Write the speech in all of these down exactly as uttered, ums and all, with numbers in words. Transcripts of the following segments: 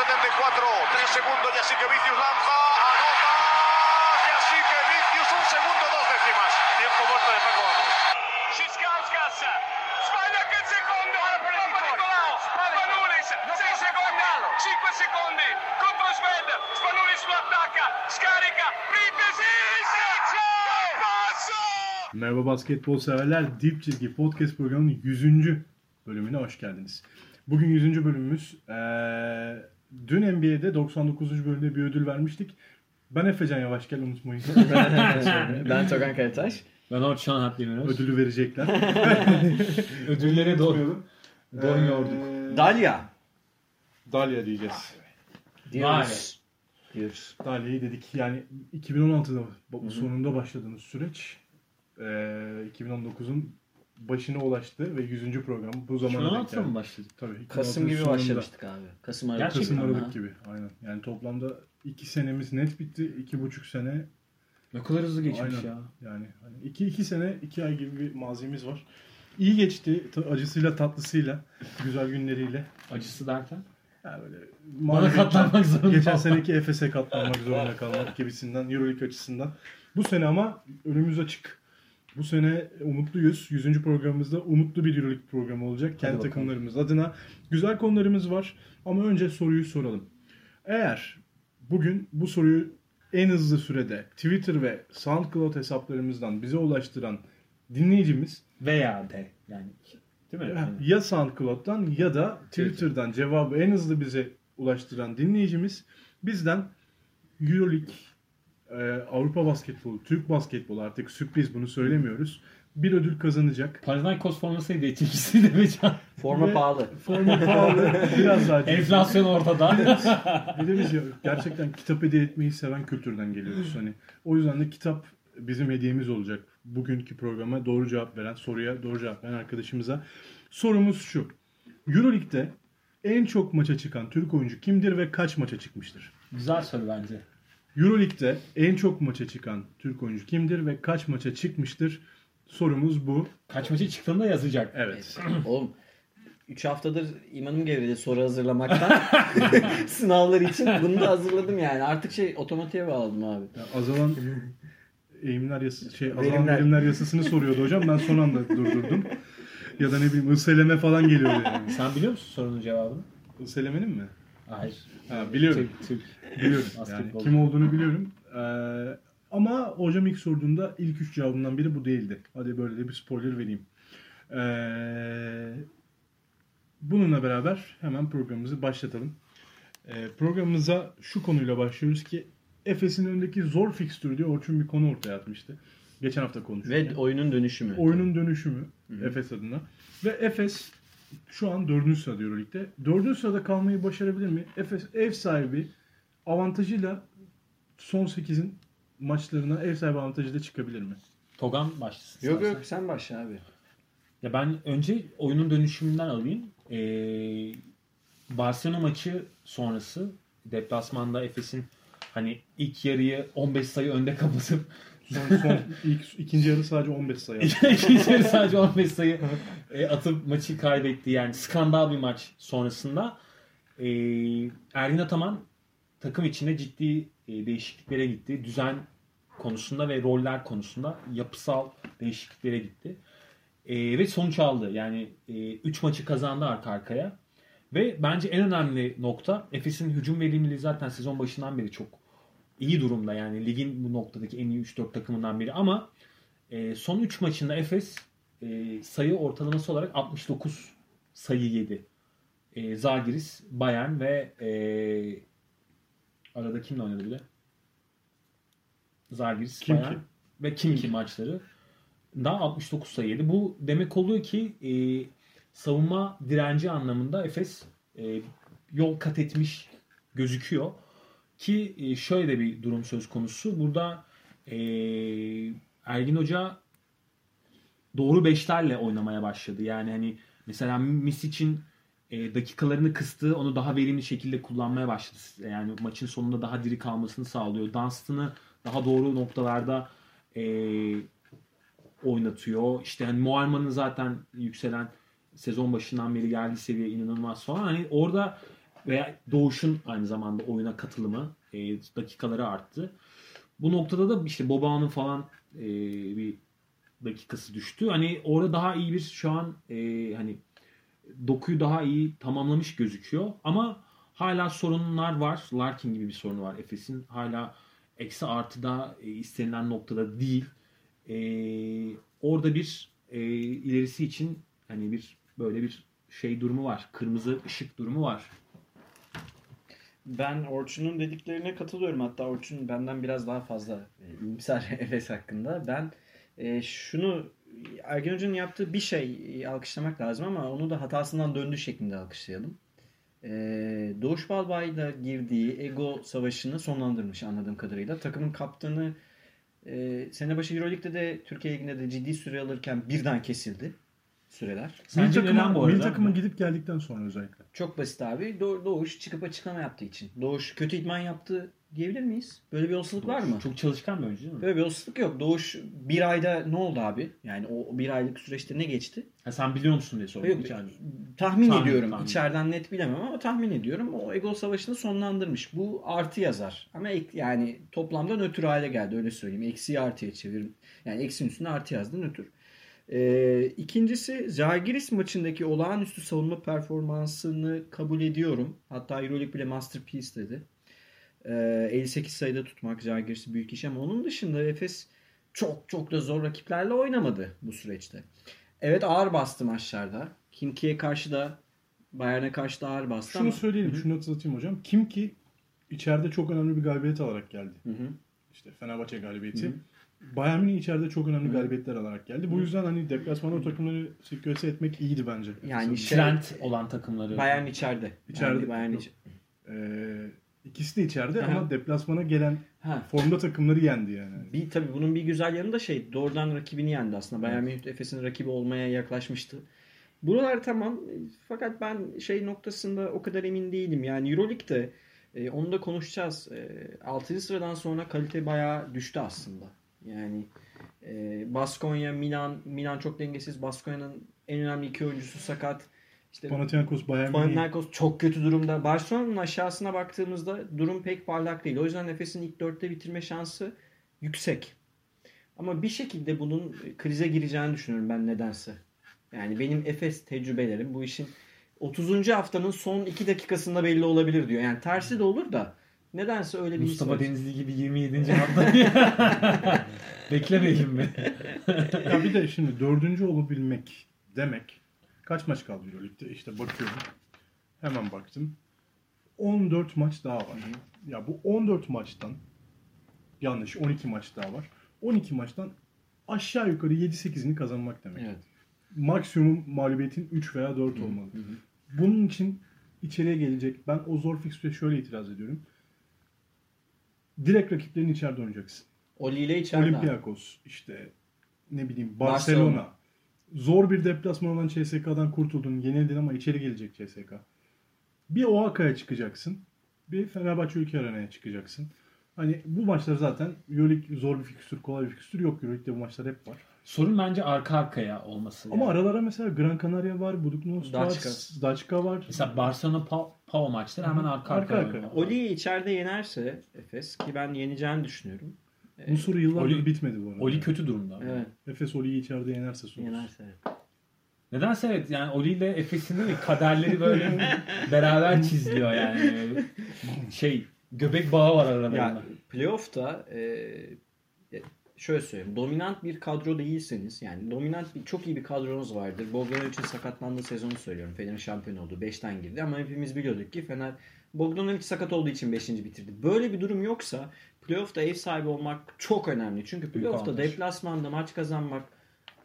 setenta y cuatro, tres segundos, y así que Vicius lanza, anota, y así que Vicius un segundo, dos décimas. Tiempo muerto de Paco Gómez. cinque secondi, contro Sved, Spanulis lo attacca, scarica, Pesic! Merhaba basketbol severler, Dip Çizgi Podcast programının yüzüncü bölümüne hoş geldiniz. Bugün yüzüncü bölümümüz. Ee, dün N B A'de doksan dokuzuncu bölümde bir ödül vermiştik. Ben Efecan Yavaşgel, unutmayın. Ben Togan Karataş. Ben Orçun Onat Demiröz. Ödülü verecekler. Ödüllere doyuyorduk. Doyuyorduk. Ee, Dalya. Dalya diyeceğiz. Diyoruz. Diyoruz. Dalya'yı dedik. Yani iki bin on altıda Hı-hı. sonunda başladığımız süreç e, iki bin on dokuzun başına ulaştı ve yüzüncü program bu zamana denk geldi. Mı başladı? Tabii. Kasım gibi sonunda başlamıştık abi. Kasım Aralık. Gerçekten Kasım Aralık gibi. Aynen. Yani toplamda iki senemiz net bitti. iki buçuk sene. Ne kadar hızlı geçmiş Aynen. ya. Yani iki iki sene, iki ay gibi bir mazimiz var. İyi geçti. Acısıyla, tatlısıyla, güzel günleriyle. Acısı derken? Yani böyle bana katlanmak zorunda. Geçen seneki Efes'e katlanmak zorunda kalmak gibisinden, Euroleague açısından. Bu sene ama önümüz açık. Bu sene umutluyuz. yüzüncü programımızda umutlu bir Euroleague programı olacak. Kendi takımlarımız adına. Güzel konularımız var. Ama önce soruyu soralım. Eğer bugün bu soruyu en hızlı sürede Twitter ve SoundCloud hesaplarımızdan bize ulaştıran dinleyicimiz veya de yani... Ya SoundCloud'dan ya da Twitter'dan cevabı en hızlı bize ulaştıran dinleyicimiz bizden Euroleague, Avrupa basketbolu, Türk basketbolu, artık sürpriz bunu söylemiyoruz, bir ödül kazanacak. Panathinaikos formasıydı, ikincisi demeyeceğim. Forma pahalı. Forma pahalı. Biraz daha. Enflasyon ortada. Bir de biz gerçekten kitap hediye etmeyi seven kültürden geliyoruz. Hani o yüzden de kitap bizim hediyemiz olacak. Bugünkü programa doğru cevap veren, soruya doğru cevap veren arkadaşımıza. Sorumuz şu: Euroleague'de en çok maça çıkan Türk oyuncu kimdir ve kaç maça çıkmıştır? Güzel soru bence. Euroleague'de en çok maça çıkan Türk oyuncu kimdir ve kaç maça çıkmıştır? Sorumuz bu. Kaç maça çıktığında yazacak. Evet. Oğlum üç haftadır imanım gevredi soru hazırlamaktan. Sınavlar için bunu da hazırladım yani. Artık şey otomatiğe bağladım abi. Ya, azalan... eğimler yasası, şey, azalan verimler yasasını soruyordu hocam. Ben son anda durdurdum. Ya da ne bileyim ıseleme falan geliyor yani. Sen biliyor musun sorunun cevabını? Iselemenin mi? Hayır. Ha, biliyorum. Türk. Biliyorum. Yani kim olduğunu biliyorum. Ee, ama hocam ilk sorduğunda ilk üç cevabından biri bu değildi. Hadi böyle de bir spoiler vereyim. Ee, bununla beraber hemen programımızı başlatalım. Ee, programımıza şu konuyla başlıyoruz ki Efes'in önündeki zor fikstür diye Orçun bir konu ortaya atmıştı. Geçen hafta konuştuk. Ve yani. oyunun dönüşümü. Oyunun dönüşümü Hı-hı. Efes adına. Ve Efes şu an dördüncü sırada Euroleague'de. dördüncü sırada kalmayı başarabilir mi? Efes ev sahibi avantajıyla son sekizin maçlarına ev sahibi avantajıyla çıkabilir mi? Togan başlasın. Yok yok sen başla abi. Ya ben önce oyunun dönüşümünden alayım. Ee, Barcelona maçı sonrası deplasmanda Efes'in hani ilk yarıyı on beş sayı önde kapatıp son, son ilk, ikinci yarı sadece on beş sayı ikinci yarı sadece on beş sayı atıp maçı kaybetti. Yani skandal bir maç sonrasında ee, Ergin Ataman takım içinde ciddi değişikliklere gitti. Düzen konusunda ve roller konusunda yapısal değişikliklere gitti. E, ve sonuç aldı. Yani üç e, maçı kazandı arka arkaya. Ve bence en önemli nokta Efes'in hücum verimliliği zaten sezon başından beri çok iyi durumda. Yani ligin bu noktadaki en iyi üç dört takımından biri ama e, son üç maçında Efes e, sayı ortalaması olarak altmış dokuz sayı yedi. E, Zagiris, Bayern ve e, arada kimle oynadı bile? Zagiris, kim Bayern ki? Ve kim ki maçları da altmış dokuz sayı yedi. Bu demek oluyor ki e, savunma direnci anlamında Efes e, yol kat etmiş gözüküyor. Ki e, şöyle de bir durum söz konusu. Burada e, Ergin Hoca doğru beşlerle oynamaya başladı. Yani hani mesela Misic'in e, dakikalarını kıstığı onu daha verimli şekilde kullanmaya başladı. Yani maçın sonunda daha diri kalmasını sağlıyor. Dunstan'ı daha doğru noktalarda e, oynatıyor. İşte hani Muarman'ın zaten yükselen sezon başından beri geldiği seviye inanılmaz falan. Hani orada Veya Doğuş'un aynı zamanda oyuna katılımı, e, dakikaları arttı. Bu noktada da işte Boba'nın falan e, bir dakikası düştü. Hani orada daha iyi bir şu an e, hani dokuyu daha iyi tamamlamış gözüküyor. Ama hala sorunlar var. Larkin gibi bir sorunu var Efes'in. Hala eksi artıda e, istenilen noktada değil. E, orada bir e, ilerisi için hani bir böyle bir şey durumu var. Kırmızı ışık durumu var. Ben Orçun'un dediklerine katılıyorum. Hatta Orçun benden biraz daha fazla iyimser Efes hakkında. Ben e, şunu, Ergin Hoca'nın yaptığı bir şey alkışlamak lazım ama onu da hatasından döndüğü şeklinde alkışlayalım. E, Doğuş Balbay'la girdiği ego savaşını sonlandırmış anladığım kadarıyla. Takımın kaptanı e, sene başı Euroleague'de de Türkiye Ligi'nde de ciddi süre alırken birden kesildi süreler. Milli takımın, milli takımın gidip geldikten sonra özellikle. Çok basit abi. Do- Doğuş çıkıp açıklama yaptığı için. Doğuş kötü idman yaptı diyebilir miyiz? Böyle bir olasılık Doğuş var mı? Çok çalışkan bir oyuncu değil mi? Böyle bir olasılık yok. Doğuş bir ayda ne oldu abi? Yani o bir aylık süreçte ne geçti? Ha, sen biliyor musun diye sordum. Yok, tahmin, tahmin ediyorum. Tahmin. İçeriden net bilemem ama tahmin ediyorum. O ego savaşını sonlandırmış. Bu artı yazar. Ama ek, yani toplamdan ötür hale geldi. Öyle söyleyeyim. Eksiyi artıya çevirin. Yani eksinin üstüne artı yazdın ötür. Ee, ikincisi Zagiris maçındaki olağanüstü savunma performansını kabul ediyorum. Hatta Euroleague bile masterpiece dedi. Ee, elli sekiz sayıda tutmak Zagiris'i büyük iş ama onun dışında Efes çok çok da zor rakiplerle oynamadı bu süreçte. Evet, ağır bastı maçlarda. Kimki'ye karşı da, Bayern'e karşı da ağır bastı. Şunu ama... söyleyelim, şunu hatırlatayım hocam. Kimki içeride çok önemli bir galibiyet alarak geldi. Hı-hı. İşte Fenerbahçe galibiyeti. Hı-hı. Bayern'in içeride çok önemli hmm. galibiyetler alarak geldi. Bu yüzden hani deplasmanda o takımları sirkülese etmek iyiydi bence. Yani şey, trend olan takımları. Bayern içeride. İçeride. Bayern içeride. Ee, ikisi de içeride. Aha. Ama deplasmana gelen ha. formda takımları yendi yani. Bir, tabii bunun bir güzel yanı da şey, doğrudan rakibini yendi aslında. Bayern Münih Efes'in rakibi olmaya yaklaşmıştı. Buralar tamam. Fakat ben şey noktasında o kadar emin değilim. Yani Euroleague'de e, onu da konuşacağız. E, altıncı sıradan sonra kalite bayağı düştü aslında. Yani e, Baskonya, Milan, Milan çok dengesiz. Baskonya'nın en önemli iki oyuncusu sakat. İşte Panathinaikos, Bayern, Panathinaikos çok kötü durumda. Barcelona'nın aşağısına baktığımızda durum pek parlak değil. O yüzden Efes'in ilk dörtte bitirme şansı yüksek. Ama bir şekilde bunun krize gireceğini düşünüyorum ben nedense. Yani benim Efes tecrübelerim bu işin otuzuncu haftanın son iki dakikasında belli olabilir diyor. Yani tersi de olur da. Nedense öyle bir Mustafa Denizli gibi yirmi yedinci hafta beklemeyelim mi? Ya bir de şimdi dördüncü olabilmek demek. Kaç maç kaldı Euroleague'de? İşte bakıyorum. Hemen baktım. on dört maç daha var. Ya bu on dört maçtan yanlış on iki maç daha var. on iki maçtan aşağı yukarı yedi sekizini kazanmak demek. Evet. Maksimum mağlubiyetin üç veya dört olmalı. Hı hı. Bunun için içeriye gelecek. Ben o zor fikstüre şöyle itiraz ediyorum. Direkt rakiplerin içeride oynayacaksın. Oli ile içeride. Olympiakos, işte ne bileyim Barcelona. Barcelona. Zor bir deplasman olan C S K'dan kurtuldun. Yenildin ama içeri gelecek C S K. Bir O H K'ya çıkacaksın. Bir Fenerbahçe Ülke Arena'ya çıkacaksın. Hani bu maçlar zaten Euroleague zor bir fikstür, kolay bir fikstür yok. Euroleague'de bu maçlar hep var. Sorun bence arka arkaya olması. Ama yani aralara mesela Gran Canaria var, Buduknost var, Daçka var. Mesela Barcelona Pau maçları hemen arka arkaya. Arka arka. Oli'yi içeride yenerse Efes, ki ben yeneceğini düşünüyorum. Bu soru yıllardır Oli, bitmedi bu arada. Oli kötü durumda. Evet. Efes Oli'yi içeride yenerse sorusu. Yenerse evet. Nedense evet yani Oli ile Efes'in kaderleri böyle beraber çiziliyor yani. Şey, göbek bağı var aralarında. Yani playoff'ta e, şöyle söyleyeyim. Dominant bir kadro değilseniz, yani dominant bir, çok iyi bir kadronuz vardır. Bogdanovic'in sakatlandığı sezonu söylüyorum. Fener'in şampiyon olduğu beşten girdi ama hepimiz biliyorduk ki Fener Bogdanovic sakat olduğu için beşinci bitirdi. Böyle bir durum yoksa playoff'ta ev sahibi olmak çok önemli. Çünkü playoff'ta deplasmanda maç kazanmak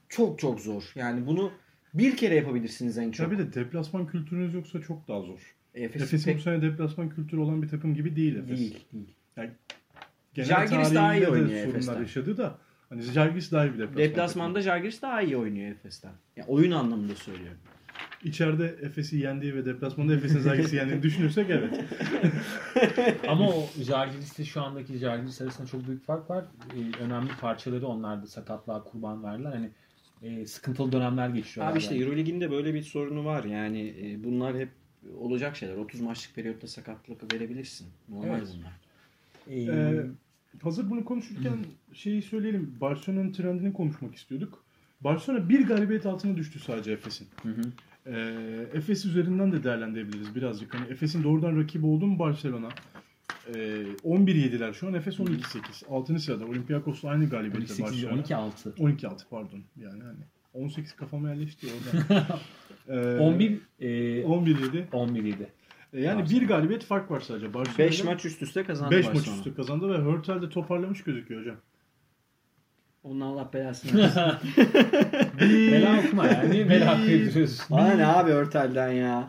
çok çok zor. Yani bunu bir kere yapabilirsiniz en çok. Tabii de deplasman kültürünüz yoksa çok daha zor. Efes'in, Efes'in pek... bu sene deplasman kültürü olan bir takım gibi değil Efes. Değil, değil. Yani genel Zagiris daha iyi oynuyor Efes'ten. Yaşadı da hani Zagiris daha iyi bir deplasman. Deplasmanda Zagiris daha iyi oynuyor Efes'ten. Yani oyun anlamında söylüyorum. İçeride Efes'i yendiği ve deplasmanda Efes'in Zagiris'i yendiğini düşünürsek evet. Ama o Zagiris'le şu andaki Zagiris arasında çok büyük fark var. Ee, önemli parçaları onlarda sakatlığa kurban verdiler. Hani e, sıkıntılı dönemler geçiyor. Abi işte Euroleague'in de böyle bir sorunu var. Yani e, bunlar hep olacak şeyler. otuz maçlık periyotta sakatlık verebilirsin. Normal evet. bunlar. Ee, hazır bunu konuşurken şeyi söyleyelim. Barcelona'nın trendini konuşmak istiyorduk. Barcelona bir galibiyet altına düştü sadece Efes'in. Hı hı. Ee, Efes üzerinden de değerlendirebiliriz birazcık. Hani Efes'in doğrudan rakibi oldu mu Barcelona? Ee, on bir yediler şu an. Efes on iki sekiz. altıncı sırada. Olympiakos'la aynı galibiyetle Barcelona. on iki altı. on iki altı pardon. Yani hani. on sekiz kafama yerleşti oradan. ee, on bir yedi. Yani Barcelona. Bir galibiyet fark var sadece. beş maç üst üste kazandı beş Barcelona. beş maç üst üste kazandı ve Hürtel de toparlamış gözüküyor hocam. Onun Allah belasını versin. Bela okuma ya. Niye bela okuyorsun? Bana ne abi Hürtel'den ya.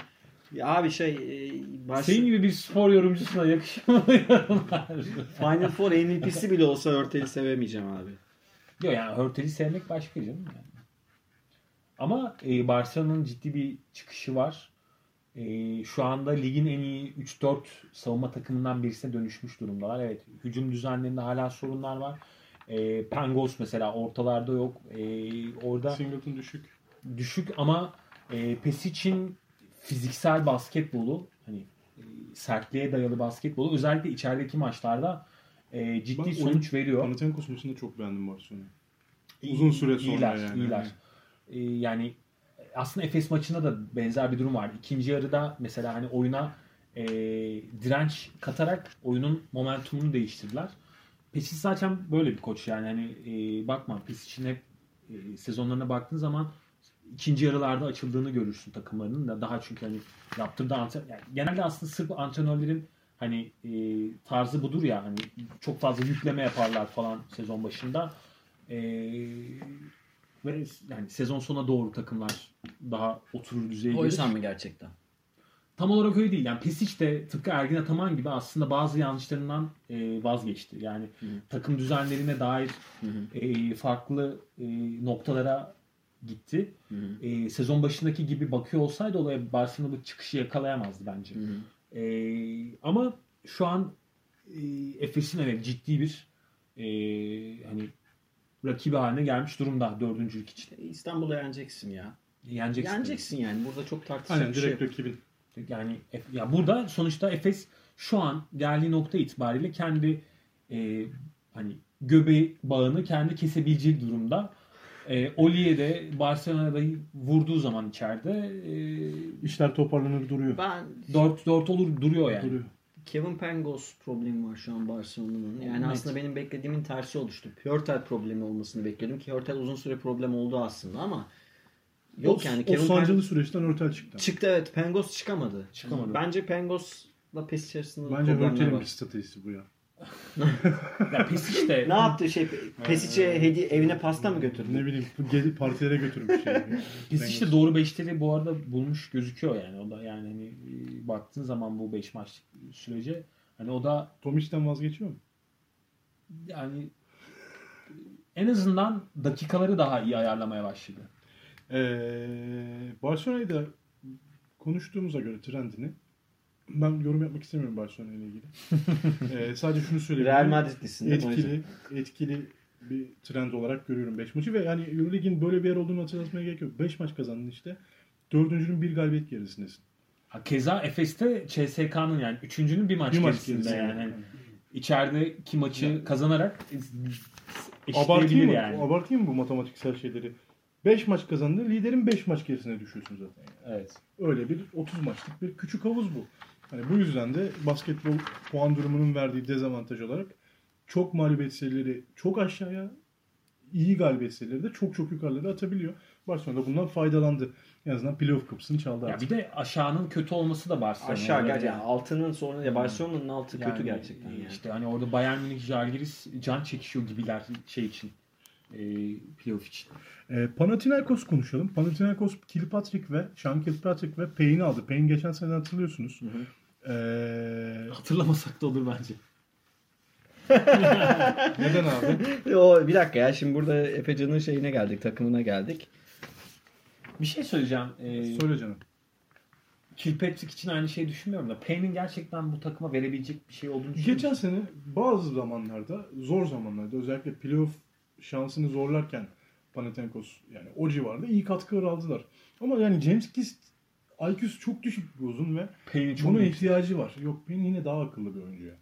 Ya abi şey... E, baş... Senin gibi bir spor yorumcusuna yakışmalı yorumlar. Final Four M V P'si bile olsa Hürtel'i sevemeyeceğim abi. Yok yani Hürtel'i sevmek başka canım yani. Ama e, Barcelona'nın ciddi bir çıkışı var. E, şu anda ligin en iyi üç dört savunma takımından birisine dönüşmüş durumdalar. Evet, hücum düzenlerinde hala sorunlar var. E, Pangos mesela ortalarda yok. E, orada Singleton düşük. Düşük ama e, Pesic'in fiziksel basketbolu, hani e, sertliğe dayalı basketbolu özellikle içerideki maçlarda e, ciddi ben sonuç oyun, veriyor. Panathinaikos maçını çok beğendim Barcelona'yı. Uzun süre sonra iyiler, yani. İyiler. Yani. Yani aslında Efes maçında da benzer bir durum var. İkinci yarıda mesela hani oyuna e, direnç katarak oyunun momentumunu değiştirdiler. Pesic zaten böyle bir koç yani hani e, bakma Pesic'in hep e, sezonlarına baktığın zaman ikinci yarılarda açıldığını görürsün takımlarının da daha çünkü hani yaptırdığı antrenör yani genelde aslında sırf antrenörlerin hani e, tarzı budur ya hani çok fazla yükleme yaparlar falan sezon başında. Eee Ve yani sezon sonuna doğru takımlar daha oturur düzeye gelir. O yüzden mi gerçekten? Tam olarak öyle değil. Yani Pesic de tıpkı Ergin Ataman gibi aslında bazı yanlışlarından e, vazgeçti. Yani hı hı. takım düzenlerine dair hı hı. E, farklı e, noktalara gitti. Hı hı. E, sezon başındaki gibi bakıyor olsaydı olaya Barcelona bu çıkışı yakalayamazdı bence. Hı hı. E, ama şu an e, Efes'in evet ciddi bir e, hani rakibi haline gelmiş durumda dördüncülük için. İstanbul'u yeneceksin ya. Yeneceksin. Yeneceksin yani. Burada çok tartışılacak bir şey yok. Rakibin. Yani ya burada sonuçta Efes şu an geldiği nokta itibariyle kendi e, hani göbeği bağını kendi kesebileceği durumda. E, Oli'ye de Barcelona'da vurduğu zaman içeride e, işler toparlanır duruyor. Ben dört dört olur duruyor yani. Duruyor. Kevin Pangos problemi var şu an Barcelona'nın. Yani evet. aslında benim beklediğimin tersi oluştu. Hürtel problemi olmasını bekliyordum ki Hürtel uzun süre problem oldu aslında ama yok o, yani. O sancılı Pang- süreçten Hürtel çıktı. Çıktı evet. Pangos çıkamadı. Çıkamadı. Bence Pangos'la PES içerisinde bence Hürtel'in bir stratejisi bu ya. ya PES işte. Ne yaptı şey Pesic'e hediye evine pasta mı götürdü? Ne bileyim gelip partilere götürmüş yani. PES işte doğru beşleri bu arada bulmuş gözüküyor yani. O da yani hani baktığın zaman bu beş maçlık sürece hani o da Tomic'ten vazgeçiyor mu? Yani en azından dakikaları daha iyi ayarlamaya başladı. Eee Barcelona'yı da konuştuğumuza göre trendini ben yorum yapmak istemiyorum Barcelona ile ilgili. ee, sadece şunu söyleyeyim. Real Madrid'lisin. Etkili, etkili bir trend olarak görüyorum beş maçı ve yani Euroleague'in böyle bir yer olduğunu hatırlatmaya gerek yok. beş maç kazandın işte. dördüncünün bir galibiyet gerisindesin. Ha, keza Efes'te C S K'nın yani üçüncünün bir maç bir gerisinde maç yani. yani. İçerideki maçı ya. Kazanarak eşitleyebilir yani. Abartayım mı bu matematiksel şeyleri? beş maç kazandı. Liderin beş maç gerisine düşüyorsun zaten. Yani. Evet. Öyle bir otuz maçlık bir küçük havuz bu. Hani bu yüzden de basketbol puan durumunun verdiği dezavantaj olarak çok mağlubiyet serileri çok aşağıya, iyi galibiyet serileri de çok çok yukarılara atabiliyor. Barcelona da bundan faydalandı. En azından playoff kapısını çaldı artık. Ya bir de aşağının kötü olması da Barcelona. Aşağı gerçekten. Yani. Altının sonra ya Barcelona'nın altı yani, kötü gerçekten. Yani. İşte hani orada Bayern Münih, Zagiris can çekişiyor gibiler şey için. E, playoff için. E, Panathinaikos konuşalım. Panathinaikos Kilpatrick ve Shankill Patrick ve Payne'i aldı. Payne geçen sene hatırlıyorsunuz. Hı hı. Ee... Hatırlamasak da olur bence. Neden abi? O, bir dakika ya şimdi burada Efecan'ın şeyine geldik, takımına geldik. Bir şey söyleyeceğim. Ee, Söyle canım. Kilpatrick için aynı şeyi düşünmüyorum da Payne'in gerçekten bu takıma verebilecek bir şey olduğunu düşünüyorum. Geçen sene bazı zamanlarda, zor zamanlarda özellikle playoff şansını zorlarken Panathinaikos yani o civarda iyi katkılar aldılar. Ama yani James Kist I Q'su çok düşük bir uzun ve buna ihtiyacı var. Yok, Payne yine daha akıllı bir oyuncu ya.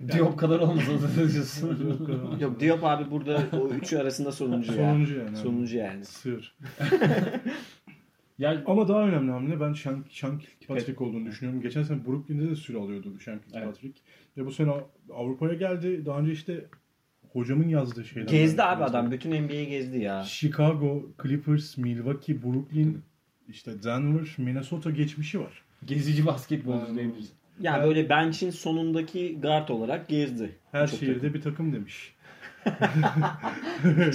Yani, Diop kadar olmaz o diyorsun. Yok, Diop abi burada o üçü arasında sonuncu ya. Sonuncu yani. Sonuncu yani. Sır. Yani, ama daha önemli hamle ben Shankill Patrick olduğunu düşünüyorum. Geçen sene Brooklyn'de de süre alıyordu Shankill Patrick. Evet. Ve bu sene Avrupa'ya geldi. Daha önce işte hocamın yazdığı şeyler. Gezdi abi mesela. Adam. Bütün N B A'yi gezdi ya. Chicago, Clippers, Milwaukee, Brooklyn, işte Denver, Minnesota geçmişi var. Gezici basketbolcu diyebiliriz. Ya yani yani, böyle bench'in sonundaki guard olarak gezdi. Her çok şehirde takım. Bir takım demiş.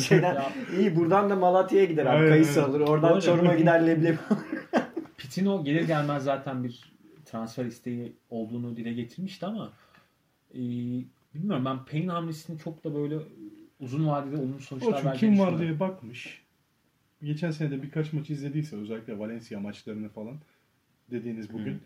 Şeyden, iyi buradan da Malatya'ya gider abi. Kayısı alır. Oradan Çorum'a gider leblebi. Pitino gelir gelmez zaten bir transfer isteği olduğunu dile getirmişti ama e, bilmiyorum ben Payne hamlesini çok da böyle uzun vadede olumlu sonuçlar verdiğini düşünüyorum. Kim var diye bakmış. Geçen sene de birkaç maçı izlediyse özellikle Valencia maçlarını falan dediğiniz bugün. Hmm.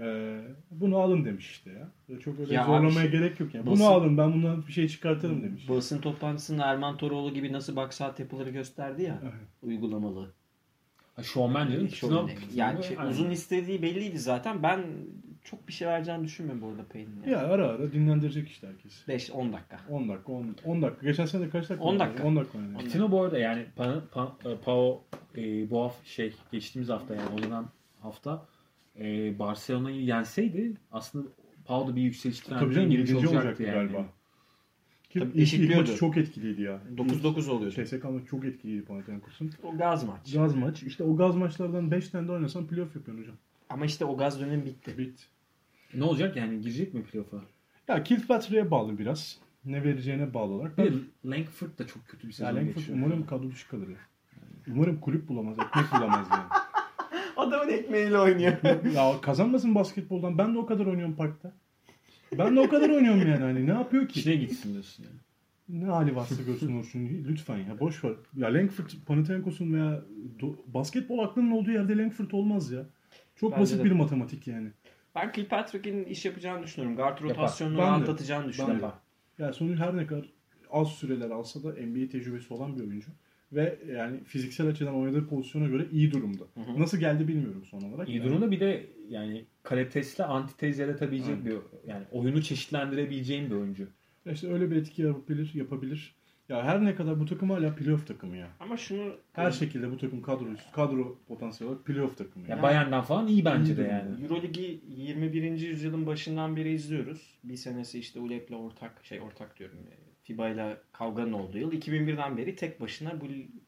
Ee, bunu alın demiş işte ya. Çok öyle ya zorlamaya şey, gerek yok yani. Bunu basın, alın ben bundan bir şey çıkartırım demiş. Basın toplantısında Erman Toroğlu gibi nasıl box out yapıları gösterdi ya. Evet. Uygulamalı. Ha, showman dedim. Showman dedim. Yani uzun istediği belliydi zaten. Ben çok bir şey vereceğini düşünmüyorum bu arada Payne'in. Yani. Ya ara ara dinlendirecek işte herkes. beş on dakika. on dakika. on, on dakika. Geçen sene kaç dakika? on dakika. on dakika. Pitino bu arada yani Pao pa, pa, pa, e, bu hafta şey geçtiğimiz hafta yani oynanan hafta Ee, Barcelona'yı yenseydi aslında Pau'da bir yükseliş trendine girmiş olacaktı yani. Galiba. İlk maç çok etkiliydi ya. dokuz dokuz oluyordu. C S K maçı çok etkiliydi Panathinaikos'un. O gaz maç. Gaz maç. İşte o gaz maçlardan beş tane de oynasan playoff yapıyorsun hocam. Ama işte o gaz dönemi bitti. Bitti. Ne olacak yani? Girecek mi playoff'a? Ya Kilpatrick'e bağlı biraz. Ne vereceğine bağlı olarak. Bir ben... Lankford da çok kötü bir sezon geçiyor. Lankford umarım kadro dışı kalır ya. Umarım kulüp bulamaz. Ekmek bulamaz yani. Adamın ekmeğiyle oynuyor. Ya kazanmasın basketboldan. Ben de o kadar oynuyorum parkta. Ben de o kadar oynuyorum yani. Hani ne yapıyor ki? İşine gitsin diyorsun yani. Ne hali varsa görsün Orçun. Lütfen ya boş ver. Ya Lankford, Panathinaikos'un veya do- basketbol aklının olduğu yerde Lankford olmaz ya. Çok bence basit de bir matematik yani. Ben Kilpatrick'in iş yapacağını düşünüyorum. Guard rotasyonunu rahatlatacağını düşünüyorum. Ya sonuç her ne kadar az süreler alsa da N B A tecrübesi olan bir oyuncu. Ve yani fiziksel açıdan oynadığı pozisyona göre iyi durumda. Hı hı. Nasıl geldi bilmiyorum son olarak. İyi yani durumda bir de yani kalitesle antitez yaratabilecek aynen bir yani oyunu çeşitlendirebileceğin bir oyuncu. İşte öyle bir etki yapabilir, yapabilir. Ya her ne kadar bu takım hala playoff takımı ya. Ama şunu her yani şekilde bu takım kadro kadro potansiyel olarak playoff takımı. Ya yani Bayern'den falan iyi bence iyi de yani. Euroligi yirmi birinci yüzyılın başından beri izliyoruz. Bir senesi işte U L E P'le ortak şey ortak diyorum yani. FIBA'yla kavganın olduğu yıl. iki bin birden beri tek başına bu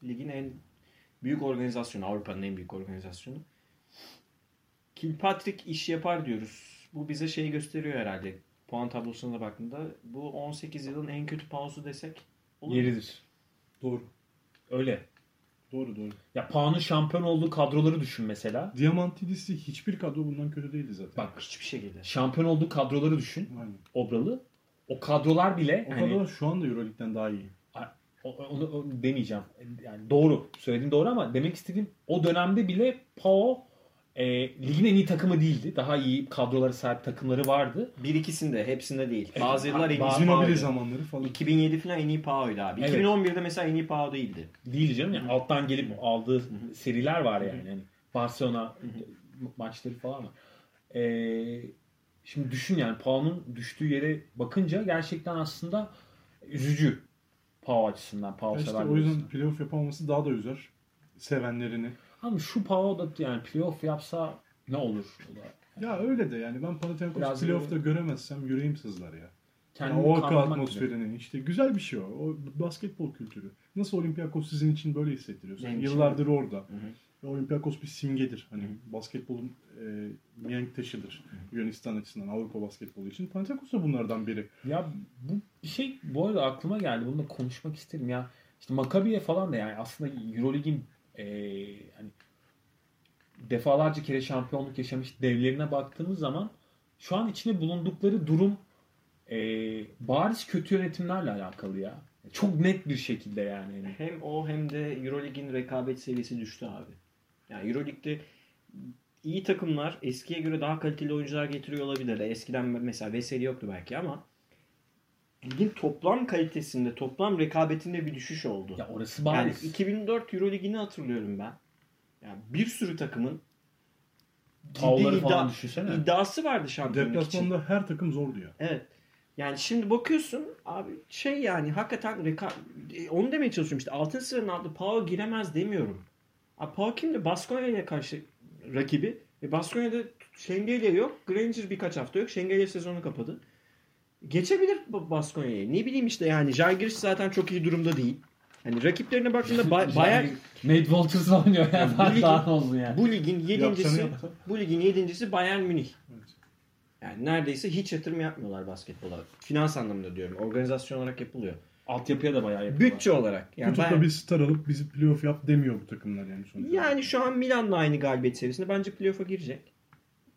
ligin en büyük organizasyonu. Avrupa'nın en büyük organizasyonu. Kilpatrick iş yapar diyoruz. Bu bize şeyi gösteriyor herhalde. Puan tablosuna da baktığında. Bu on sekiz yılın en kötü Pau'su desek olur. Yeridir. Doğru. Öyle. Doğru doğru. Ya Pau'nun şampiyon olduğu kadroları düşün mesela. Diamantidis'i hiçbir kadro bundan kötü değildi zaten. Bak hiçbir şekilde. Şampiyon olduğu kadroları düşün. Aynen. Obralı. O kadrolar bile... O hani, kadrolar şu anda Euroleague'den daha iyi. Onu, onu demeyeceğim. Yani doğru. Söylediğin doğru ama demek istediğim o dönemde bile P A O e, ligin en iyi takımı değildi. Daha iyi kadrolara sahip takımları vardı. Bir ikisinde. Hepsinde değil. Evet. Bazı yıllar en iyi P A O'ydu. zamanları falan. iki bin yedi falan en iyi P A O'ydu abi. Evet. iki bin on birde mesela en iyi P A O değildi. Değil canım. Yani alttan gelip aldığı Hı-hı. seriler var yani. yani Barcelona Hı-hı. maçları falan var. Eee... Şimdi düşün yani P A O'nun düştüğü yere bakınca gerçekten aslında üzücü P A O açısından. P A O işte o yüzden playoff yapamaması daha da üzer sevenlerini. Ama şu P A O da yani playoff yapsa ne olur? Ya öyle de yani ben Panathinaikos playoff'ta göremezsem yüreğim sızlar ya. Yani o atmosferini gibi. İşte güzel bir şey o. O basketbol kültürü. Nasıl Olympiakos sizin için böyle hissettiriyor? Yani yıllardır mi? Orada. Hı hı. Olympiakos bir simgedir. Hani hmm. basketbolun e, mihenk taşıdır. Hmm. Yunanistan açısından Avrupa basketbolu için. Panathinaikos da bunlardan biri. Ya bu şey bu arada aklıma geldi. Bunu da konuşmak isterim ya. İşte Maccabi'ye falan da yani aslında Eurolig'in e, hani defalarca kere şampiyonluk yaşamış devlerine baktığımız zaman şu an içinde bulundukları durum e, bariz kötü yönetimlerle alakalı ya. Çok net bir şekilde yani. Hem o hem de Eurolig'in rekabet seviyesi düştü abi. Yani Euroleague'de iyi takımlar eskiye göre daha kaliteli oyuncular getiriyor olabilirler. Eskiden mesela Veseli yoktu belki ama ligin toplam kalitesinde, toplam rekabetinde bir düşüş oldu. Ya orası bariz. Yani iki bin dört Euroleague'ini hatırlıyorum ben. Yani bir sürü takımın tavları iddia, falan düşünsene. İddiası vardı şampiyonluk için. Deplasmanda her takım zor diyor. Evet. Yani şimdi bakıyorsun abi şey yani hakikaten reka... onu demeye çalışıyorum işte altın sıranın altı Pau giremez demiyorum. Abi Pau kimdi? Baskonya ile karşı rakibi. E Baskonya'da Shankill yok. Granger birkaç hafta yok. Shankill sezonu kapadı. Geçebilir Baskonya'ya. Ne bileyim işte yani Zagiris zaten çok iyi durumda değil. Hani rakiplerine baktığında ba- Bayern Made Walters'la oynuyor yani. Bu ligin, yani. bu ligin yedincisi yapsam bu ligin yedincisi Bayern Münih. Evet. Yani neredeyse hiç yatırım yapmıyorlar basketbola. Finans anlamında diyorum. Organizasyon olarak yapılıyor. Altyapıya da bayağı yapıyorlar. Bütçe olarak. Yani tutup da Bayern... bir star alıp bizi playoff yap demiyor bu takımlar yani sonuçta. Yani şu an Milan'la aynı galibiyet serisinde bence playoff'a girecek.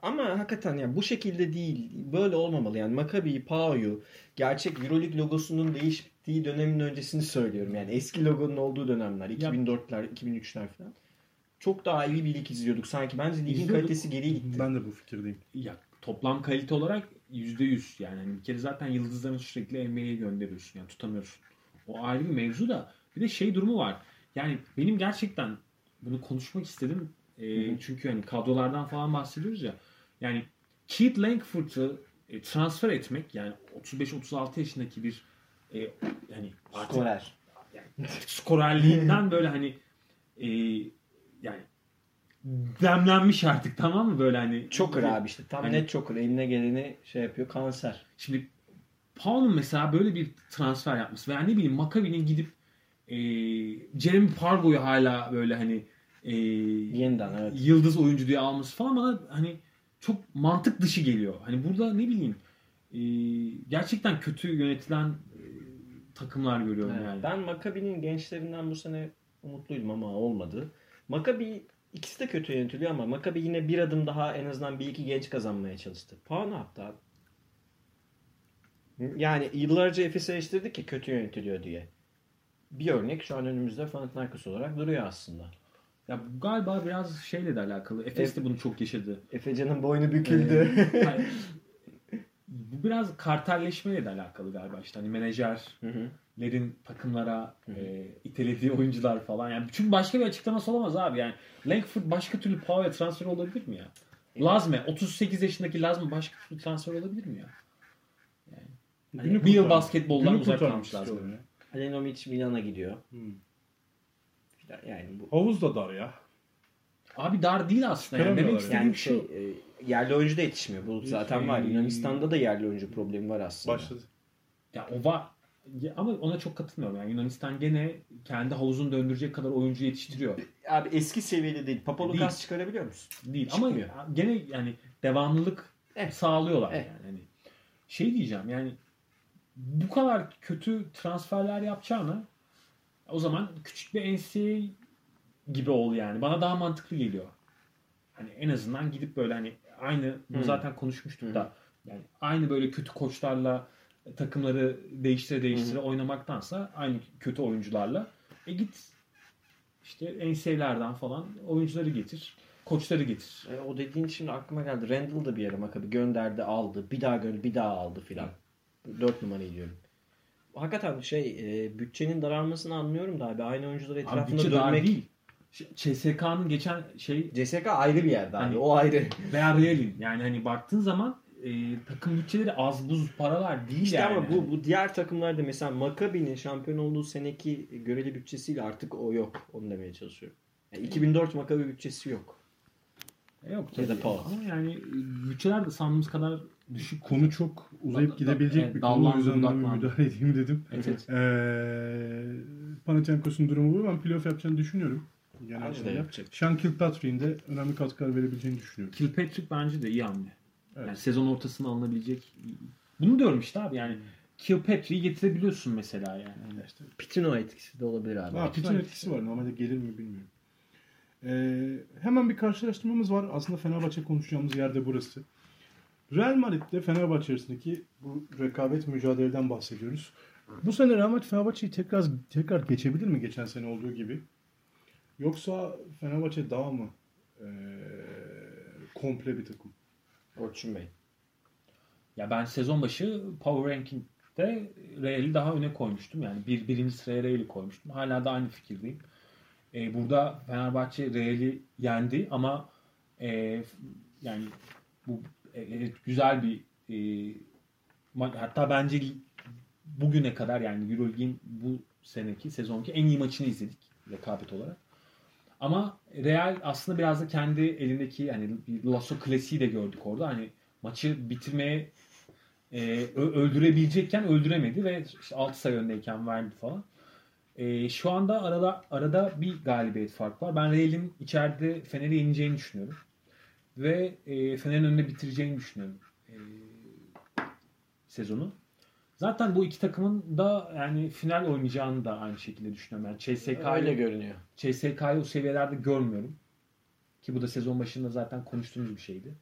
Ama hakikaten yani bu şekilde değil. Böyle olmamalı yani. Maccabi'yi, Pau'yu, gerçek Euroleague logosunun değiştiği dönemin öncesini söylüyorum. Yani eski logonun olduğu dönemler. iki bin dörtler, iki bin üçler falan. Çok daha iyi bir lig izliyorduk sanki. Bence ligin İzliyorduk. Kalitesi geriye gitti. Ben de bu fikirdeyim. Ya toplam kalite olarak yüzde yüz yani. Bir kere zaten yıldızların sürekli N B A'ye gönderiyorsun. Yani tutamıyorsun. O ayrı bir mevzu da. Bir de şey durumu var. Yani benim gerçekten bunu konuşmak istedim. E, çünkü hani kadrolardan falan bahsediyoruz ya. Yani Keith Lankford'u e, transfer etmek yani otuz beş otuz altı yaşındaki bir e, yani artık, skorer. Yani, skorerliğinden böyle hani e, yani demlenmiş artık tamam mı böyle hani. Choker abi işte tam hani, net choker eline geleni şey yapıyor kanser. Şimdi Paul'un mesela böyle bir transfer yapması veya yani ne bileyim Maccabi'nin gidip e, Jeremy Pargo'yu hala böyle hani e, yeniden evet. Yıldız oyuncu diye alması falan bana hani çok mantık dışı geliyor. Hani burada ne bileyim e, gerçekten kötü yönetilen e, takımlar görüyorum evet, yani. Ben Maccabi'nin gençlerinden bu sene umutluydum ama olmadı. Maccabi ikisi de kötü yönetiliyor ama Maccabi yine bir adım daha en azından bir iki genç kazanmaya çalıştı. Pau ne yaptı abi? Yani yıllarca Efes'i eleştirdik ki kötü yönetiliyor diye. Bir örnek şu an önümüzde Panathinaikos olarak duruyor aslında. Ya galiba biraz şeyle de alakalı. Efes de bunu çok yaşadı. Efecan'ın boynu büküldü. Ee, yani, bu biraz kartelleşmeyle de alakalı galiba işte hani menajerlerin takımlara e, itelediği oyuncular falan. Yani çünkü başka bir açıklaması olamaz abi yani. Lankford başka türlü Pau'ya transfer olabilir mi ya? Lazme otuz sekiz yaşındaki Lazme başka türlü transfer olabilir mi ya? Yani, hani bir yıl basketboldan uzak kalmış Lazme. Ivanovic Milan'a gidiyor. Hı. Yani bu havuz da dar ya. Abi dar değil aslında. Yani demek istediğim yani şey e, yerli oyuncu da yetişmiyor. Bu zaten var. Yunanistan'da da yerli oyuncu problemi var aslında. Başladı. Ya o var ya, ama ona çok katılmıyorum. Yani Yunanistan gene kendi havuzunu döndürecek kadar oyuncu yetiştiriyor. Abi eski seviyede değil. Papalokas çıkarabiliyor musun? Değil. Çıkmıyor. Ama gene yani devamlılık eh. sağlıyorlar eh. yani. Hani şey diyeceğim yani bu kadar kötü transferler yapacağına o zaman küçük bir N C A A gibi ol yani. Bana daha mantıklı geliyor. Hani en azından gidip böyle hani aynı bunu hmm. zaten konuşmuştuk hmm. da yani aynı böyle kötü koçlarla takımları değiştire değiştire hmm. oynamaktansa aynı kötü oyuncularla e git işte N C A A'lerden falan oyuncuları getir. Koçları getir. E, o dediğin şimdi aklıma geldi. Randall da bir ara Maccabi gönderdi aldı. Bir daha gönderdi bir daha aldı filan. Dört numarayı diyorum. Hakikaten şey e, bütçenin daralmasını anlıyorum da abi aynı oyuncuları etrafında dönmek. Abi bütçe değil. C S K'nın geçen şey. C S K ayrı bir yerde abi hani, o ayrı. Veya Real'in yani hani baktığın zaman e, takım bütçeleri az buz paralar değil işte yani. İşte ama bu, bu diğer takımlarda mesela Maccabi'nin şampiyon olduğu seneki göreli bütçesiyle artık o yok. Onu demeye çalışıyorum. Yani iki bin dört Maccabi bütçesi yok. E, yok ya da Paul. Ama yani bütçeler de sandığımız kadar düşük. Konu çok uzayıp da, da, gidebilecek da, da, bir konu. O yüzden müdahale edeyim dedim. Evet, evet. Ee, Panathinaikos'un durumu bu. Ben playoff yapacağını düşünüyorum. Genelde yapacak. Shankill Patrick'in de önemli katkılar verebileceğini düşünüyorum. Kilpatrick bence de iyi hamle. Evet. Yani sezon ortasına alınabilecek. Bunu diyorum işte abi yani. Kilpatrick'i getirebiliyorsun mesela yani. yani işte. Pitino etkisi de olabilir abi. Ha, Pitino etkisi var. Normalde gelir mi bilmiyorum. Ee, hemen bir karşılaştırmamız var. Aslında Fenerbahçe konuşacağımız yerde burası. Real Madrid'de Fenerbahçe arasındaki bu rekabet mücadeleden bahsediyoruz. Bu sene Real Madrid Fenerbahçe'yi tekrar tekrar geçebilir mi geçen sene olduğu gibi? Yoksa Fenerbahçe daha mı ee, komple bir takım? Orçun Bey. Ya ben sezon başı Power Ranking'de Real'i daha öne koymuştum. Yani bir, birinci sıraya Real'i koymuştum. Hala da aynı fikirdeyim. Ee, burada Fenerbahçe Real'i yendi ama... Ee, yani bu evet, güzel bir e, hatta bence bugüne kadar yani Euroleague'in bu seneki sezonki en iyi maçını izledik rekabet olarak. Ama Real aslında biraz da kendi elindeki hani Lasso klasiği de gördük orada. Hani maçı bitirmeye e, öldürebilecekken öldüremedi ve işte altı sayı öndeyken verdi falan. E, şu anda arada arada bir galibiyet fark var. Ben Real'in içeride Fener'i yeneceğini düşünüyorum. Ve e, Fener'in önüne bitireceğini düşünüyorum e, sezonu. Zaten bu iki takımın da yani final oynayacağını da aynı şekilde düşünüyorum. Yani C S K'yı, öyle görünüyor. C S K'yı o seviyelerde görmüyorum. Ki bu da sezon başında zaten konuştuğumuz bir şeydi.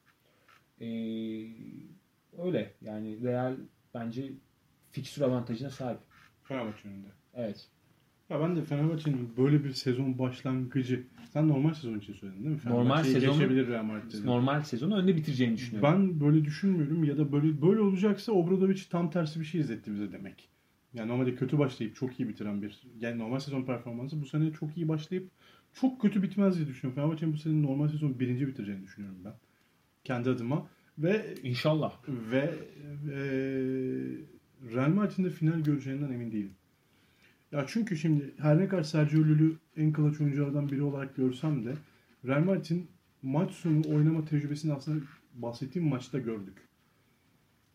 Ee, öyle yani Real bence fikstür avantajına sahip. Fenerbahçe önünde. Evet. Ya ben de Fenerbahçe'nin böyle bir sezon başlangıcı, sen normal sezon için söyledin değil mi? Normal sezonu, normal sezonu önde bitireceğini düşünüyorum. Ben böyle düşünmüyorum ya da böyle böyle olacaksa Obradovic tam tersi bir şey izletti bize demek. Yani normalde kötü başlayıp çok iyi bitiren bir, yani normal sezon performansı bu sene çok iyi başlayıp çok kötü bitmez diye düşünüyorum. Fenerbahçe'nin bu sene normal sezon birinci bitireceğini düşünüyorum ben. Kendi adıma ve inşallah ve e, Real Madrid'in de final göreceğinden emin değilim. Ya çünkü şimdi her ne kadar Sergio Llull'ü en kılaç oyunculardan biri olarak görsem de Real Madrid'in maç sonu oynama tecrübesini aslında bahsettiğim maçta gördük.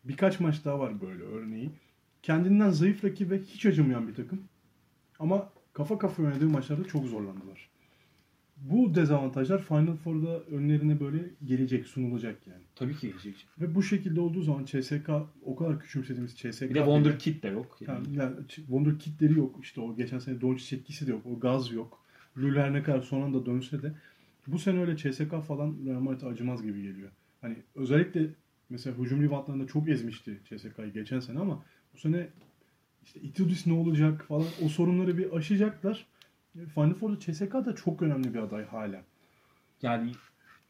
Birkaç maç daha var böyle örneği. Kendinden zayıf rakibe hiç acımayan bir takım. Ama kafa kafa oynadığı maçlarda çok zorlandılar. Bu dezavantajlar Final Four'da önlerine böyle gelecek, sunulacak yani. Tabii ki gelecek. Ve bu şekilde olduğu zaman C S K, o kadar küçümsediğimiz C S K... Bir de Wonderkid de yok. Yani. Yani, yani Wonderkid'leri yok. İşte o geçen sene Doncic etkisi de yok. O gaz yok. Lüller ne kadar son anda dönse de bu sene öyle C S K falan Real Madrid'e acımaz gibi geliyor. Hani özellikle mesela hücum rivantlarında çok ezmişti C S K'yı geçen sene ama bu sene işte İtudis ne olacak falan o sorunları bir aşacaklar. Final Four'da C S K da çok önemli bir aday hala. Yani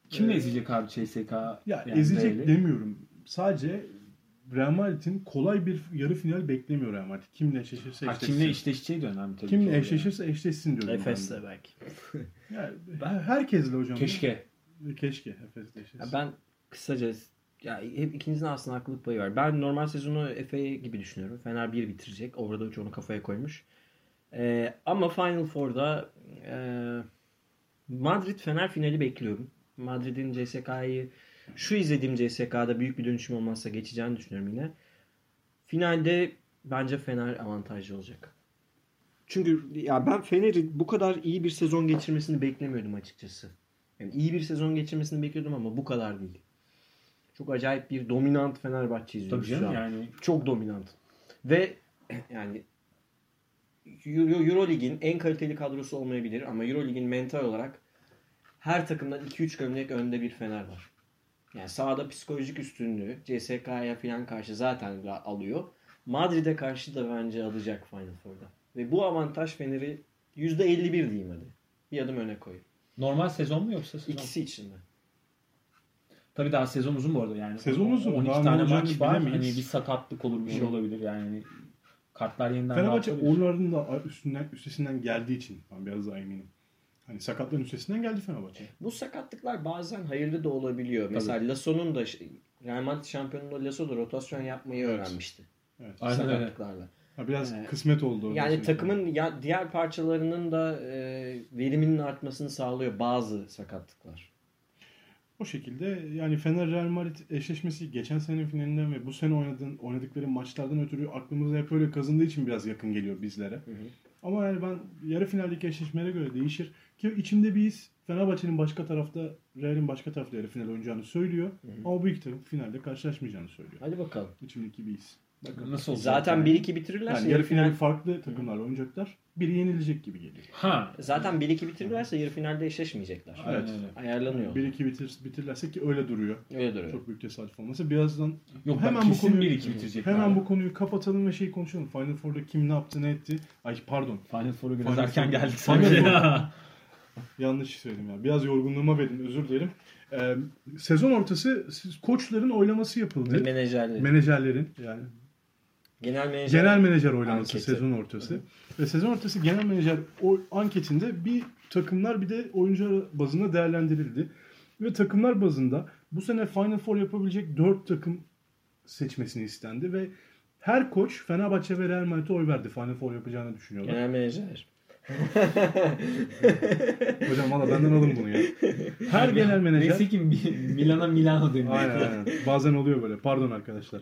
kimle ee, ezecek abi C S K? Ya yani ezecek Real demiyorum. Sadece Real Madrid'in kolay bir yarı final beklemiyor Real Madrid. Kimle eşleşirse eşleşsin. Ha, kimle eşleşeceği de önemli tabii. Kimle eşleşirse yani eşleşsin diyorum. Efes'le yani belki. Yani herkesle hocam. Keşke. Keşke Efes'le eşleşsin. Ben kısaca ya hep ikinizin aslında haklılık payı var. Ben normal sezonu Efe gibi düşünüyorum. Fener bir bitirecek. Obradovic onu kafaya koymuş. Ee, ama Final Four'da e, Madrid-Fener finali bekliyorum. Madrid'in C S K'yı şu izlediğim C S K'da büyük bir dönüşüm olmazsa geçeceğini düşünüyorum yine. Finalde bence Fener avantajlı olacak. Çünkü ya ben Fener'in bu kadar iyi bir sezon geçirmesini beklemiyordum açıkçası. Yani iyi bir sezon geçirmesini bekliyordum ama bu kadar değil. Çok acayip bir dominant Fenerbahçe izliyoruz şu an. Yani... Çok dominant. Ve yani Euro, Euroleague'in en kaliteli kadrosu olmayabilir ama Euroleague'in mental olarak her takımdan iki üç gömlek önde bir Fener var. Yani sahada psikolojik üstünlüğü C S K A'ya falan karşı zaten alıyor. Madrid'e karşı da bence alacak Final Four'da. Ve bu avantaj Fener'i yüzde elli bir diyeyim hadi. Bir adım öne koy. Normal sezon mu yoksa sezon? İkisi için mi? Tabii daha sezon uzun bu arada. Yani sezon uzun. on iki daha tane maç var. Hani bir sakatlık olur, bir şey olabilir yani. Kartlar yeniden Fenerbahçe onların da üstünden, üstesinden geldiği için ben biraz daha eminim. Hani sakatların üstesinden geldi Fenerbahçe. Bu sakatlıklar bazen hayırlı da olabiliyor. Tabii. Mesela Lasso'nun da Real Madrid şampiyonluğu Lasso da rotasyon yapmayı evet. öğrenmişti. Evet. Sakatlıklarla. Ha, biraz ee, kısmet oldu. Yani takımın ya, diğer parçalarının da e, veriminin artmasını sağlıyor bazı sakatlıklar. O şekilde yani Fener-Real Madrid eşleşmesi geçen senenin finalinden ve bu sene oynadığın, oynadıkları maçlardan ötürü aklımızda hep öyle kazındığı için biraz yakın geliyor bizlere. Hı hı. Ama yani ben yarı finaldeki eşleşmelere göre değişir. Ki içimde bir his Fenerbahçe'nin başka tarafta, Real'in başka tarafta yarı final oynayacağını söylüyor. Hı hı. Ama bu iki takım finalde karşılaşmayacağını söylüyor. Hadi bakalım. İçimdeki bir his. Bakalım. Nasıl olacak? Zaten bir iki yani bitirdilerse yani yarı final... finali farklı takımlarla oynayacaklar. Biri yenilecek gibi geliyor. Ha. Zaten bir iki bitirdilerse yarı finalde eşleşmeyecekler. Evet. Ayarlanıyor. bir iki bitir, bitirdilerse ki öyle duruyor. Öyle duruyor. Çok büyük tesadüf olması. Birazdan Yok, hemen bu konuyu hemen abi. bu konuyu kapatalım ve şey konuşalım. Final Four'da kim ne yaptı, ne etti? Ay pardon. Final Four'u biraz Final erken Four'da... geldik sanki. Yanlış söyledim ya. Biraz yorgunluğuma verdim. Özür dilerim. Ee, sezon ortası koçların oylaması yapıldı. Menajerlerin. Menajerlerin yani. Genel menajer, genel menajer oylaması anketi. Sezon ortası. Ve sezon ortası genel menajer anketinde bir takımlar bir de oyuncu bazında değerlendirildi. Ve takımlar bazında bu sene Final Four yapabilecek dört takım seçmesini istendi ve her koç Fenerbahçe ve Real Madrid'e oy verdi. Final Four yapacağını düşünüyorlar. Genel menajer. Hocam valla benden alın bunu ya. Her genel menajer. Neyse ki Milan'a Milano dönüyor. Aynen aynen. Bazen oluyor böyle. Pardon arkadaşlar.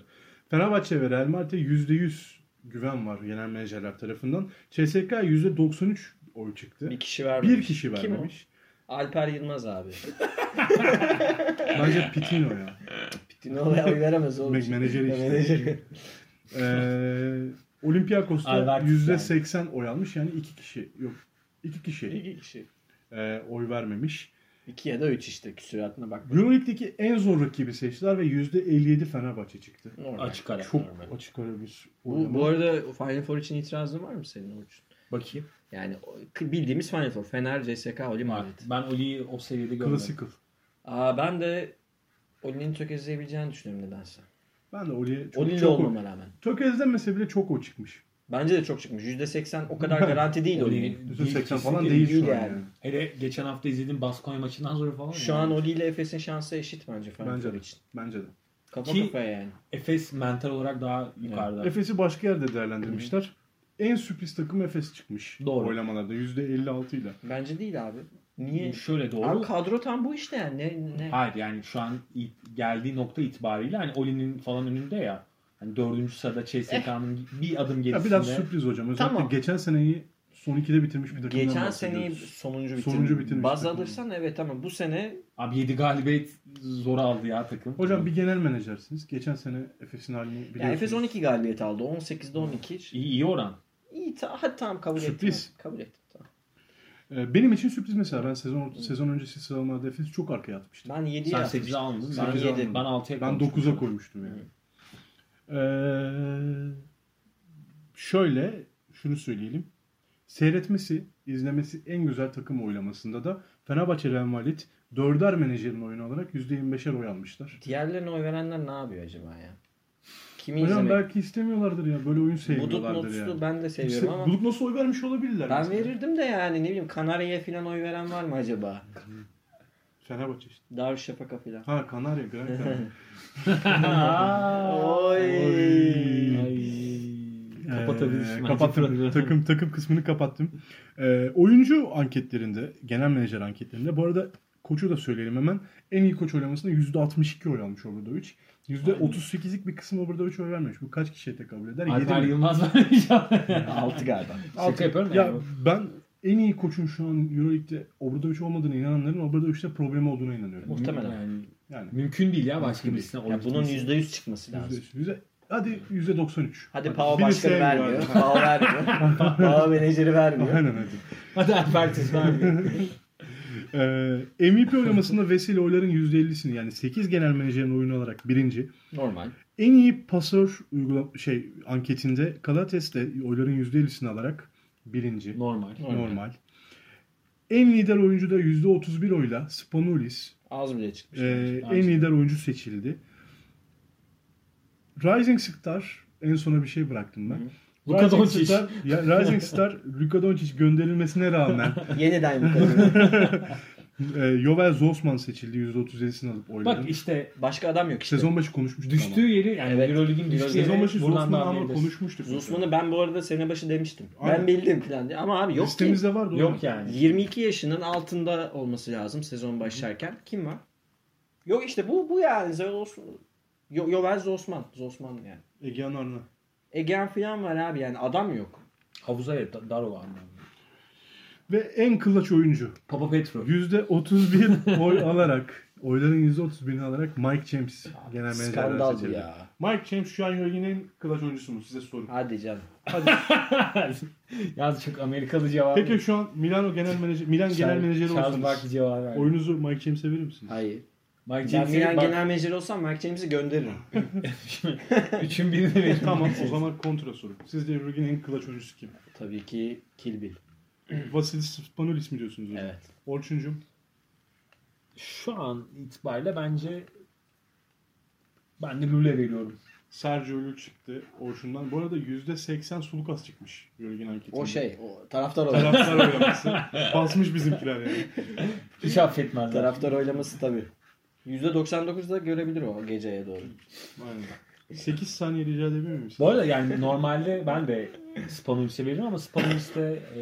Fenerbahçe ve Real Madrid'e yüzde yüz güven var genel menajerler tarafından. C S K yüzde doksan üç oy çıktı. Bir kişi vermemiş. Bir kişi vermemiş. Kim o? Alper Yılmaz abi. Bence Pitino ya. Pitino'ya oy veremez oğlum. Menajeri işte. Menajeri. Eee... Olympiakos'ta yüzde seksen yani oy almış. Yani iki kişi yok. İki kişi. İki kişi. E, oy vermemiş. İki ya da üç işte küsuratına bak. Euroleague'deki en zor rakibi seçtiler ve yüzde elli yedi Fenerbahçe çıktı. Normal. Açık ara. Çok normal. Açık ara bir bu, bu arada Final Four için itirazın var mı senin Orçun? Bakayım. Yani bildiğimiz Final Four. Fener, C S K, Oli Madrid. Ben Oli'yi o seviyede görmedim. Classical. Aa, ben de Oli'nin tökezleyebileceğini düşünüyorum nedense. Ben de Oli'ye çok, Oli'yle çok olmama rağmen. Tökezlenmese bile çok o çıkmış. Bence de çok çıkmış. yüzde seksen o kadar garanti değil Oli'nin. yüzde seksen falan değil, değil şu an. Yani. Yani. Hele geçen hafta izlediğim Baskonya maçından sonra falan. Şu yani. An Oli ile Efes'in şansı eşit bence. Bence de. Için. Bence de. Kafa ki kafaya yani. Efes mental olarak daha yukarıda. Yani. Efes'i başka yerde değerlendirmişler. Hı-hı. En sürpriz takım Efes çıkmış. Doğru. Oylamalarda yüzde elli altı ile. Bence değil abi. Niye? Şöyle doğru. Abi kadro tam bu işte yani. Ne, ne? Hayır yani şu an it, geldiği nokta itibariyle hani Oli'nin falan önünde ya. Hani dördüncü sırada C S K A'nın eh. bir adım gerisinde. Ya biraz sürpriz hocam. Özellikle tamam. Geçen seneyi son ikide bitirmiş bir takımdan geçen seneyi sonuncu bitirmiş. Sonuncu bitirmiş. Baz alırsan evet ama bu sene. Abi yedi galibiyet zor aldı ya takım. Hocam bir genel menajersiniz. Geçen sene Efes'in halini biliyorsunuz. Yani Efes on iki galibiyet aldı. on sekizde on iki. İyi, iyi oran. İyi ta- tamam kabul ettim. Sürpriz. Kabul ettim. Benim için sürpriz mesela. Ben sezon orta, sezon öncesi sıralama Efes'i çok arkaya atmıştım. Ben yediye atmıştım. Sen sekize aldın. Ben yediye. Ben altıya koymuştum. Ben dokuza koymuştum yani. Ee, şöyle şunu söyleyelim. Seyretmesi, izlemesi en güzel takım oylamasında da Fenerbahçe Real Madrid dörder menajerin oyunu olarak yüzde yirmi beşer oy almışlar. Diğerlerine oy verenler ne yapıyor acaba ya? Kimi hocam izlemek? Belki istemiyorlardır ya. Böyle oyun sevmiyorlardır ya. Yani. Ben de seviyorum işte, ama. Bulutnos'u oy vermiş olabilirler. Ben mesela verirdim de yani ne bileyim Kanarya'ya falan oy veren var mı acaba? Fenerbahçe işte. Darüşşafaka falan. Ha Kanarya. Gran Canaria. Oy. Kapatabilirsin. Ee, kapattım. takım, takım kısmını kapattım. Ee, oyuncu anketlerinde, genel menajer anketlerinde bu arada koçu da söyleyelim hemen. En iyi koç oylamasında yüzde altmış iki oy almış Obradovic. yüzde otuz sekizlik bir kısım Obradovic oy vermemiş. Bu kaç kişiye tekabül eder? Alper Yılmaz vermiş. altı galiba. altı yapıyorum ya. Yani. Ben en iyi koçun şu an Euroleague'de Obradovic olmadığına inananların Obradovic'te problemi olduğuna inanıyorum. Muhtemelen. Yani, yani. Mümkün değil ya başka birisine. Ya bunun yüzde yüz çıkması lazım. yüzde yüz. Hadi yüzde doksan üç. Hadi P A O başkanı vermiyor. P A O vermiyor. P A O menajeri vermiyor. Aynen hadi. Hadi Alpertiz vermiyor. Ee, M V P oylamasında vesile oyların yüzde ellisini yani sekiz genel menajerin oyunu olarak birinci. Normal. En iyi pasör uygula- şey anketinde Kalates de oyların yüzde ellisini alarak birinci. Normal. Normal. Normal. En lider oyuncu da yüzde otuz bir oyla Spanulis. Az bile çıkmış. Ee, en lider oyuncu seçildi. Rising Star en sona bir şey bıraktım ben. Hı. Luka Doncic. Rising Star Luka Doncic gönderilmesine rağmen yeniden Luka Doncic. Joel Zosman seçildi yüzde otuz yedisini alıp oyladı. Bak işte başka adam yok işte. Sezon başı konuşmuştuk. Düştüğü ama yeri yani evet. Euroleague'in düştüğü sezon başı Zosman'ı ama konuşmuştuk. Zosman'ı ben bu arada sene başı demiştim. Aynen. Ben bildim falan diye ama abi yok listemizde ki. Vardı yok orada. Yani. yirmi iki yaşının altında olması lazım sezon başlarken. Kim var? Yok işte bu bu yani Joel Zosman. Zosman yani. Egehan Arna. Egehan filan var abi yani adam yok. Havuza evet dar olan. Ve en kılaç oyuncu. Papa Petro. yüzde otuz bir oy alarak, oyların yüzde otuz birini alarak Mike James abi, genel menajer seçildi. Ya. Mike James şu an Euroleague'nin kılaç oyuncusu mu? Size soru. Hadi canım. Hadi. Yaz çok Amerikalı cevabı. Peki şu an Milano genel menajer, Milan genel menajeri olsanız oyunuzu Mike James'e verir misiniz? Hayır. Mike James'i ben Milan bak genel menajeri olsam Mike James'i gönderirim. Üçün birini veririm. Tamam o zaman kontra soru. Sizce Euroleague'nin en kılaç oyuncusu kim? Tabii ki Kilbil. Vasilis Spanulis mi diyorsunuz? Evet. Orçuncum? Şu an itibariyle bence ben de Lule veriyorum. Sergio Lule çıktı Orçun'dan. Bu arada yüzde seksen Sulukas çıkmış. O şey, o taraftar oylaması. Taraftar oylaması. Basmış bizimkiler yani. Hiç affetmez. Taraftar oylaması tabii. yüzde doksan dokuzda görebilir o geceye doğru. Aynen. sekiz saniye rica edebilir miyim? Bu arada yani normalde ben de Spanulis'i severim ama Spanulis'te e,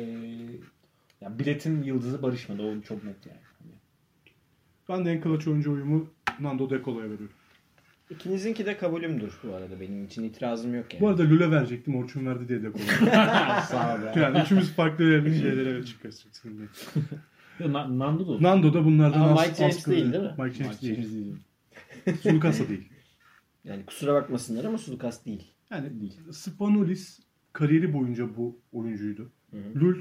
yani biletin yıldızı barışmadı. O çok net yani. Ben de en kılaç oyuncu uyumu Nando De Colo'ya veriyorum. İkinizinki de kabulümdür bu arada. Benim için itirazım yok yani. Bu arada Lule verecektim. Orçun verdi diye de kabulüm. Sağ ol be. Yani üçümüz farklı önemli şeylere çıkacaksın diye. N- Nando da Nando da bunlardan az Mike James değil değil mi? Mike James değil. değil. Sulukasa değil. Yani kusura bakmasınlar ama Sulukas değil. Yani değil. Spanulis kariyeri boyunca bu oyuncuydu. Hı-hı. Lul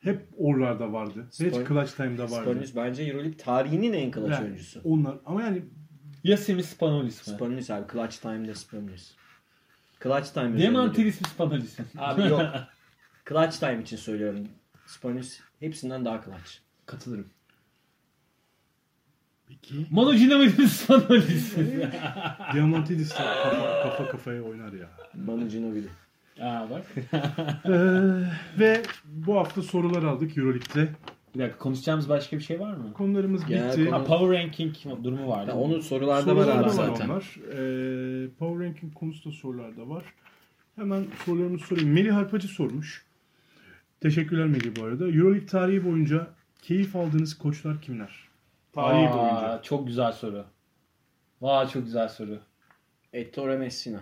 hep oralarda vardı. Spon- Hiç clutch time'da vardı. Spanulis bence EuroLeague tarihinin en clutch yani, oyuncusu. Onlar ama yani ya Simis Spanulis mi? Spanulis abi. Clutch time'da Spanulis. Clutch time. Demantilis mi Spanulis? Abi yok. Clutch time için söylüyorum. Spanulis hepsinden daha clutch. Katılırım. Peki. Manu Cinovic Spanulis. Diamantidis kafa, kafa kafaya oynar ya. Manu Cinovic. Aa bak. ee, ve bu hafta sorular aldık EuroLeague'de. Bir dakika, konuşacağımız başka bir şey var mı? Konularımız bitti. Konu... Ha, Power Ranking durumu vardı. Ha, onu sorularda sorular var abi zaten. Var. Ee, Power Ranking konusu da sorularda var. Hemen sorularımızı sorayım. Melih Harpacı sormuş. Teşekkürler Melih bu arada. EuroLeague tarihi boyunca keyif aldığınız koçlar kimler? Tarihi boyunca. Çok güzel soru. Vaa çok güzel soru. Ettore Messina.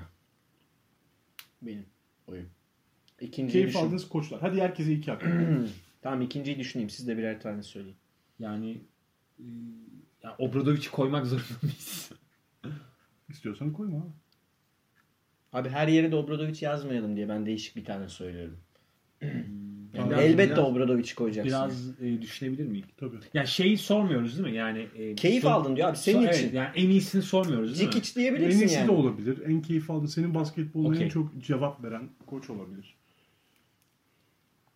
Benim oyum. İkinciyi keyif düşün... aldığınız koçlar. Hadi herkese iki hakkı. Tamam, ikinciyi düşüneyim. Siz de birer tane söyleyin. Yani, yani Obradovic'i koymak zorunda mıyız? İstiyorsan koyma abi. Abi her yere de Obradovic yazmayalım diye ben değişik bir tane söylüyorum. Yani biraz, elbette Obradovic'i koyacaksın. Biraz e, düşünebilir miyim? Tabii. Yani şeyi sormuyoruz değil mi? Yani e, keyif son, aldın diyor abi senin so, için. Evet, yani en iyisini sormuyoruz değil mi? Cikic diyebilirsin yani. En iyisi yani de olabilir. En keyif aldın. Senin basketboluna okay, en çok cevap veren koç olabilir.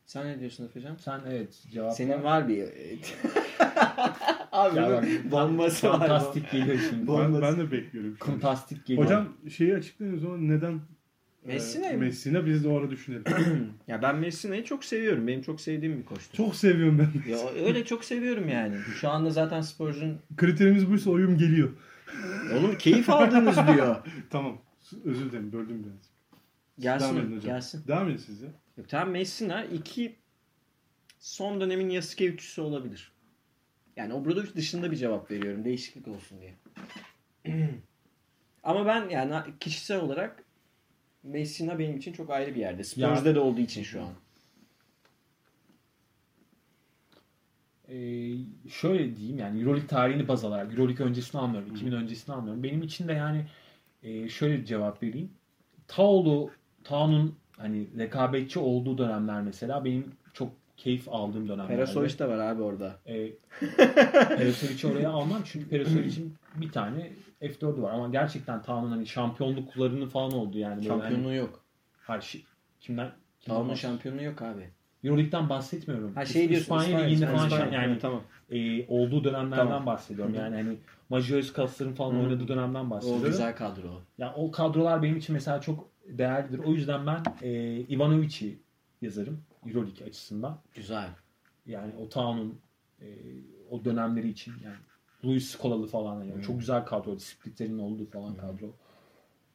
Sen ne diyorsun Efecan? Sen evet cevap. Senin var bir evet. Abi ya bak, bombası fantastik var. Geliyor şimdi. Ben, ben de bekliyorum. Fantastik geliyor. Hocam şeyi açıklayınız o neden Messina mı? Messina, biz de orada düşünelim. Ya ben Messina'yı çok seviyorum. Benim çok sevdiğim bir koçtur. Çok seviyorum ben. Ya öyle çok seviyorum yani. Şu anda zaten sporcunun kriterimiz buysa oyum geliyor. Oğlum keyif aldınız diyor. Tamam. Özür dilerim, böldüm biraz. Gelsin, gelsin. Devam edin siz ya. Yok, tamam Messina iki son dönemin Yasikevici'si olabilir. Yani Obradovic dışında bir cevap veriyorum. Değişiklik olsun diye. Ama ben yani kişisel olarak Messina benim için çok ayrı bir yerde. Spurs'da da olduğu için şu an. Ee, şöyle diyeyim yani EuroLeague tarihini baz alarak. EuroLeague öncesini almıyorum. iki bin öncesini almıyorum. Benim için de yani e, şöyle bir cevap vereyim. Taolu, Taun'un hani rekabetçi olduğu dönemler mesela benim çok keyif aldığım dönemler. Perasovic de var abi orada. E, Perasovic'i oraya almam çünkü Perasovic'in bir tane F dördü var ama gerçekten Taun'un hani şampiyonluklarının falan oldu yani. Şampiyonluğu hani, yok. Her şey. Kimden? Taun'un şampiyonluğu yok abi. EuroLeague'den bahsetmiyorum. Ha şey diyorsun. İspanya Ligi'nde falan şampiyon. Yani tamam. E, olduğu dönemlerden tamam bahsediyorum. Yani hani Majoris Kaslar'ın falan Hı. oynadığı dönemden bahsediyorum. O güzel kadro. Ya yani o kadrolar benim için mesela çok değerlidir. O yüzden ben e, Ivanovic'i yazarım. EuroLeague açısından. Güzel. Yani o Taun'un e, o dönemleri için yani Luis Scola'lı falan yani. Hmm. Çok güzel kadro. Splitter'in olduğu falan hmm. kadro.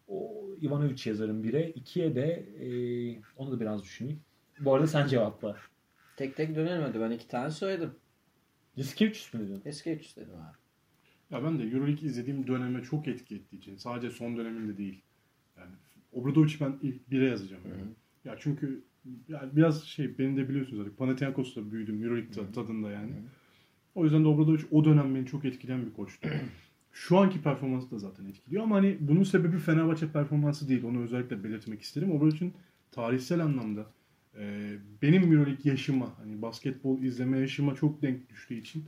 O Ivanovic yazarım bire. ikiye de e, onu da biraz düşüneyim. Bu arada sen cevapla. Tek tek dönelim. Ben iki tane söyledim. Yasikevicius mu dedin? Yasikevicius dedim abi. Ya ben de EuroLeague izlediğim döneme çok etki ettiği için. Sadece son döneminde değil. Yani Obradovic ben ilk bire yazacağım. Yani. Hmm. Ya çünkü yani biraz şey beni de biliyorsunuz artık. Panathinaikos'ta büyüdüm. EuroLeague tadında yani. Hmm. O yüzden de Obradovic o dönem beni çok etkilen bir koçtu. Şu anki performansı da zaten etkiliyor ama hani bunun sebebi Fenerbahçe performansı değil. Onu özellikle belirtmek isterim. Obradovic'in tarihsel anlamda e, benim EuroLeague yaşıma, hani basketbol izleme yaşıma çok denk düştüğü için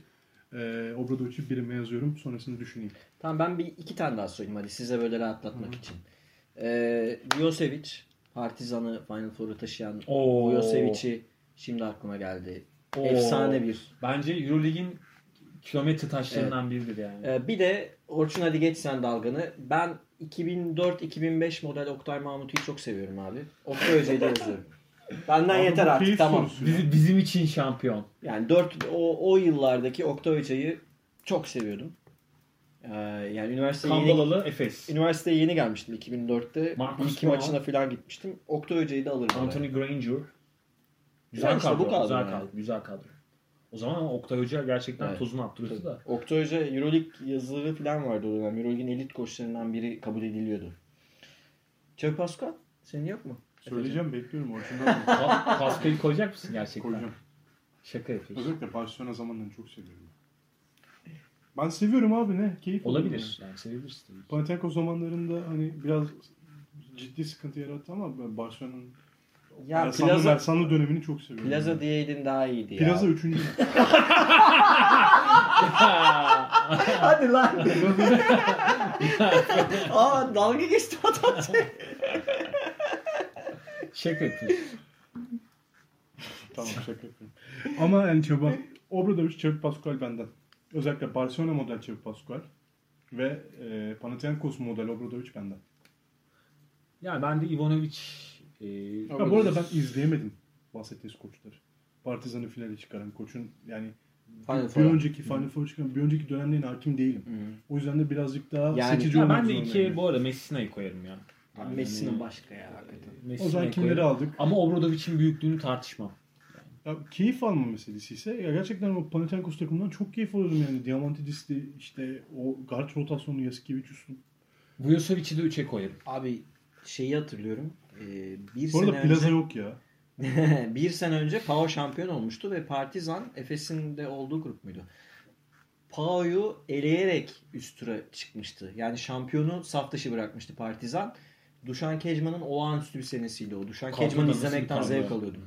e, Obradovic'i birime yazıyorum. Sonrasını düşüneyim. Tamam ben bir iki tane daha söyleyeyim hadi size böyle rahatlatmak Hı. için. E, Milosevic, Partizan'ı Final Four'u taşıyan Milosevic'i şimdi aklıma geldi. Oo. Efsane bir. Bence EuroLeague'in kilometre taşlarından evet. biridir yani. Ee, bir de Orçun hadi geç sen dalganı. Ben iki bin dört iki bin beş model Oktay Mahmut'u çok seviyorum abi. Oktay Özey'de yazıyorum. Benden abi yeter artık tamam. Bizi, bizim için şampiyon. Yani dört o, o yıllardaki Oktay Özey'i çok seviyordum. Yani üniversiteye Kambalalı yeni, Efes. Üniversiteye yeni gelmiştim iki bin dörtte. Marcus iki Brown. Maçına falan gitmiştim. Oktay Hoca'yı da alırım. Anthony Granger. Güzel, güzel kadro. Kadro. Güzel yani. kadro. Güzel kadro. O zaman ama Oktay Hoca gerçekten evet. tozunu attırıyordu da. Oktay Hoca Euroleague yazıları falan vardı o dönem. Euroleague'in elit koçlarından biri kabul ediliyordu. Çabuk Pascual, senin yok mu? Söyleyeceğim, Efecan. Bekliyorum. Pascual'i koyacak mısın gerçekten? Koyacağım. Şaka yapıyorsun. Özellikle Barcelona zamanından çok seviyorum. Ben seviyorum abi, ne? Keyif olabilir. Yani. Yani sevebilirsin tabii ki. Panathinaikos zamanlarında hani biraz ciddi sıkıntı yarattı ama Barcelona'nın ya Ersanlı, Plaza, Ersanlı dönemini çok seviyorum. Plaza yani. Diyeydin daha iyiydi Plaza ya. Plaza üçüncü. Hadi lan. Aa, dalga geçti adam. Şaka yapayım. Tamam, şaka yapayım. Ama yani çaba. Obradovic, Çabuk Pascual benden. Özellikle Barcelona model Çabuk Pascual ve e, Panathinaikos model Obradovic benden. Ya ben de Ivanovic... Ee, ya bu arada ben izleyemedim bahsettiğiniz koçları. Partizan'ı finale çıkaran koçun yani Final bir önceki Final Four'a çıkan bir önceki dönemlerine hakim değilim. Hı. O yüzden de birazcık daha yani, seçici olmak zorundayım. Ben de ikiye yani. Bu arada Messina'yı koyarım ya. Yani, Messina başka ya hakikaten. Messina'yı o zaman kimleri koyarım. Aldık? Ama Obradovic'in büyüklüğünü tartışmam. Yani. Ya, keyif alma meselesi ise ya gerçekten o Panathinaikos takımından çok keyif alıyordum yani. Diamantidis'ti işte o guard rotasyonu Yasikevicius üstün. Vujosevic'i de üçe koyarım. Abi şeyi hatırlıyorum. Ee, bir bu arada Plaza önce, yok ya. bir sene önce P A O şampiyon olmuştu ve Partizan Efes'in de olduğu grup muydu? P A O'yu eleyerek üst tura çıkmıştı. Yani şampiyonu saf dışı bırakmıştı Partizan. Duşan Kecman'ın olağanüstü bir senesiyle o. Duşan Kecman'ı izlemekten zevk alıyordum.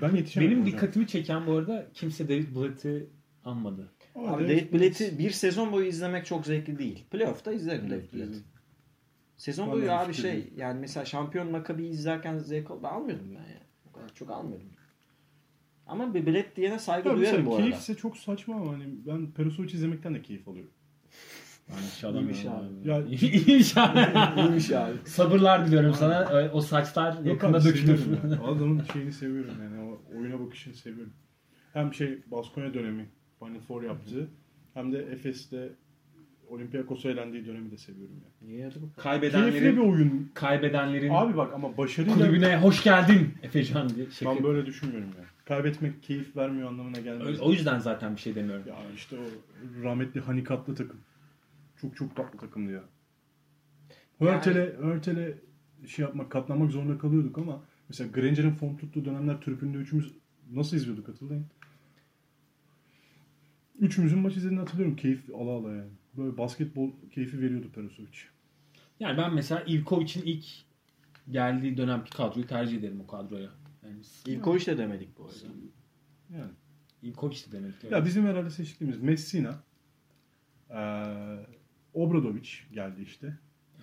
Ben yetişemedim. Benim hocam. Dikkatimi çeken bu arada kimse David Blatt'ı anmadı. O, Abi David Blatt'ı bir sezon boyu izlemek çok zevkli değil. Playoff'ta izlerim David Blatt'ı. Sezon boyu abi şey değil. Yani mesela şampiyon Maccabi'yi izlerken zevk al- almıyordum ben ya. O kadar çok almıyordum. Ama bir bilet diyene saygı ya duyarım bu arada. Keyifse çok saçma ama hani ben Perusovic'i izlemekten de keyif alıyorum. Yani İyiymiş abi. abi. Ya, İyiymiş abi. İyiymiş abi. Sabırlar diliyorum sana. O saçlar yakında dökülür. Adamın şeyini seviyorum yani. O oyuna bakışını seviyorum. Hem şey Baskonya dönemi Final Four yaptığı hem de Efes'te Olympiakos'a elendiği dönemi de seviyorum yani. Niye acaba? Kaybedenlerin bir oyun. Kaybedenlerin. Abi bak ama başarıyla kulübüne hoş geldin Efecan diye. Ben şekil. Böyle düşünmüyorum yani. Kaybetmek keyif vermiyor anlamına gelmez. O yüzden zaten bir şey demiyorum. Ya işte o rahmetli Hanikatlı takım. Çok çok tatlı takımdı ya. Hürtel'e yani... Hürtel'e şey yapmak, katlanmak zorunda kalıyorduk ama mesela Granger'in form tuttuğu dönemler tribünde üçümüz nasıl izliyorduk hatırlayın. Üçümüzün maç izlediğini hatırlıyorum. Keyif ala ala yani. Böyle basketbol keyfi veriyordu Perusovic. Yani ben mesela İlkovic'in ilk geldiği dönemki kadroyu tercih ederim o kadroya. Yani İlkovic de demedik bu arada. Yani. İlkovic de demedik. Evet. Ya bizim herhalde seçtiğimiz Messina, ee, Obradovic geldi işte.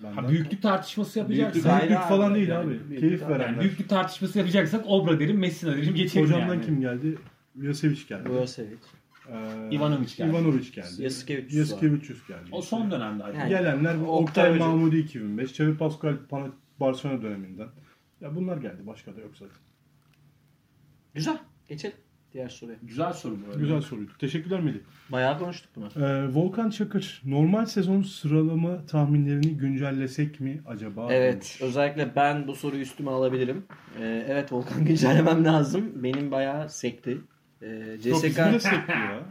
Benden. Ha büyüklük tartışması yapacaksak. Büyüklük, büyüklük falan değil yani, abi. Büyüklük keyif verenler. Yani büyüklük tartışması yapacaksak Obra derim, Messina derim. Geçelim Hocamdan yani. Hocamdan kim geldi? Milosevic geldi. Milosevic. Ee, Ivanovic geldi. Ivanovic geldi. Yasikevicius geldi. O son dönemde. Yani. Gelenler Oktay Hoca. Mahmudi iki bin beş, Çabuk Pascual Barcelona döneminden. Ya bunlar geldi. Başka da yok zaten. Güzel. Geçelim diğer soruya. Güzel soru bu arada. Güzel soruydu. Teşekkürler Melih. Bayağı konuştuk bunu. Ee, Volkan Çakır. Normal sezon sıralama tahminlerini güncellesek mi acaba? Evet. Olmuş. Özellikle ben bu soruyu üstüme alabilirim. Ee, evet Volkan güncellemem lazım. Benim bayağı sekti. Ee, C S K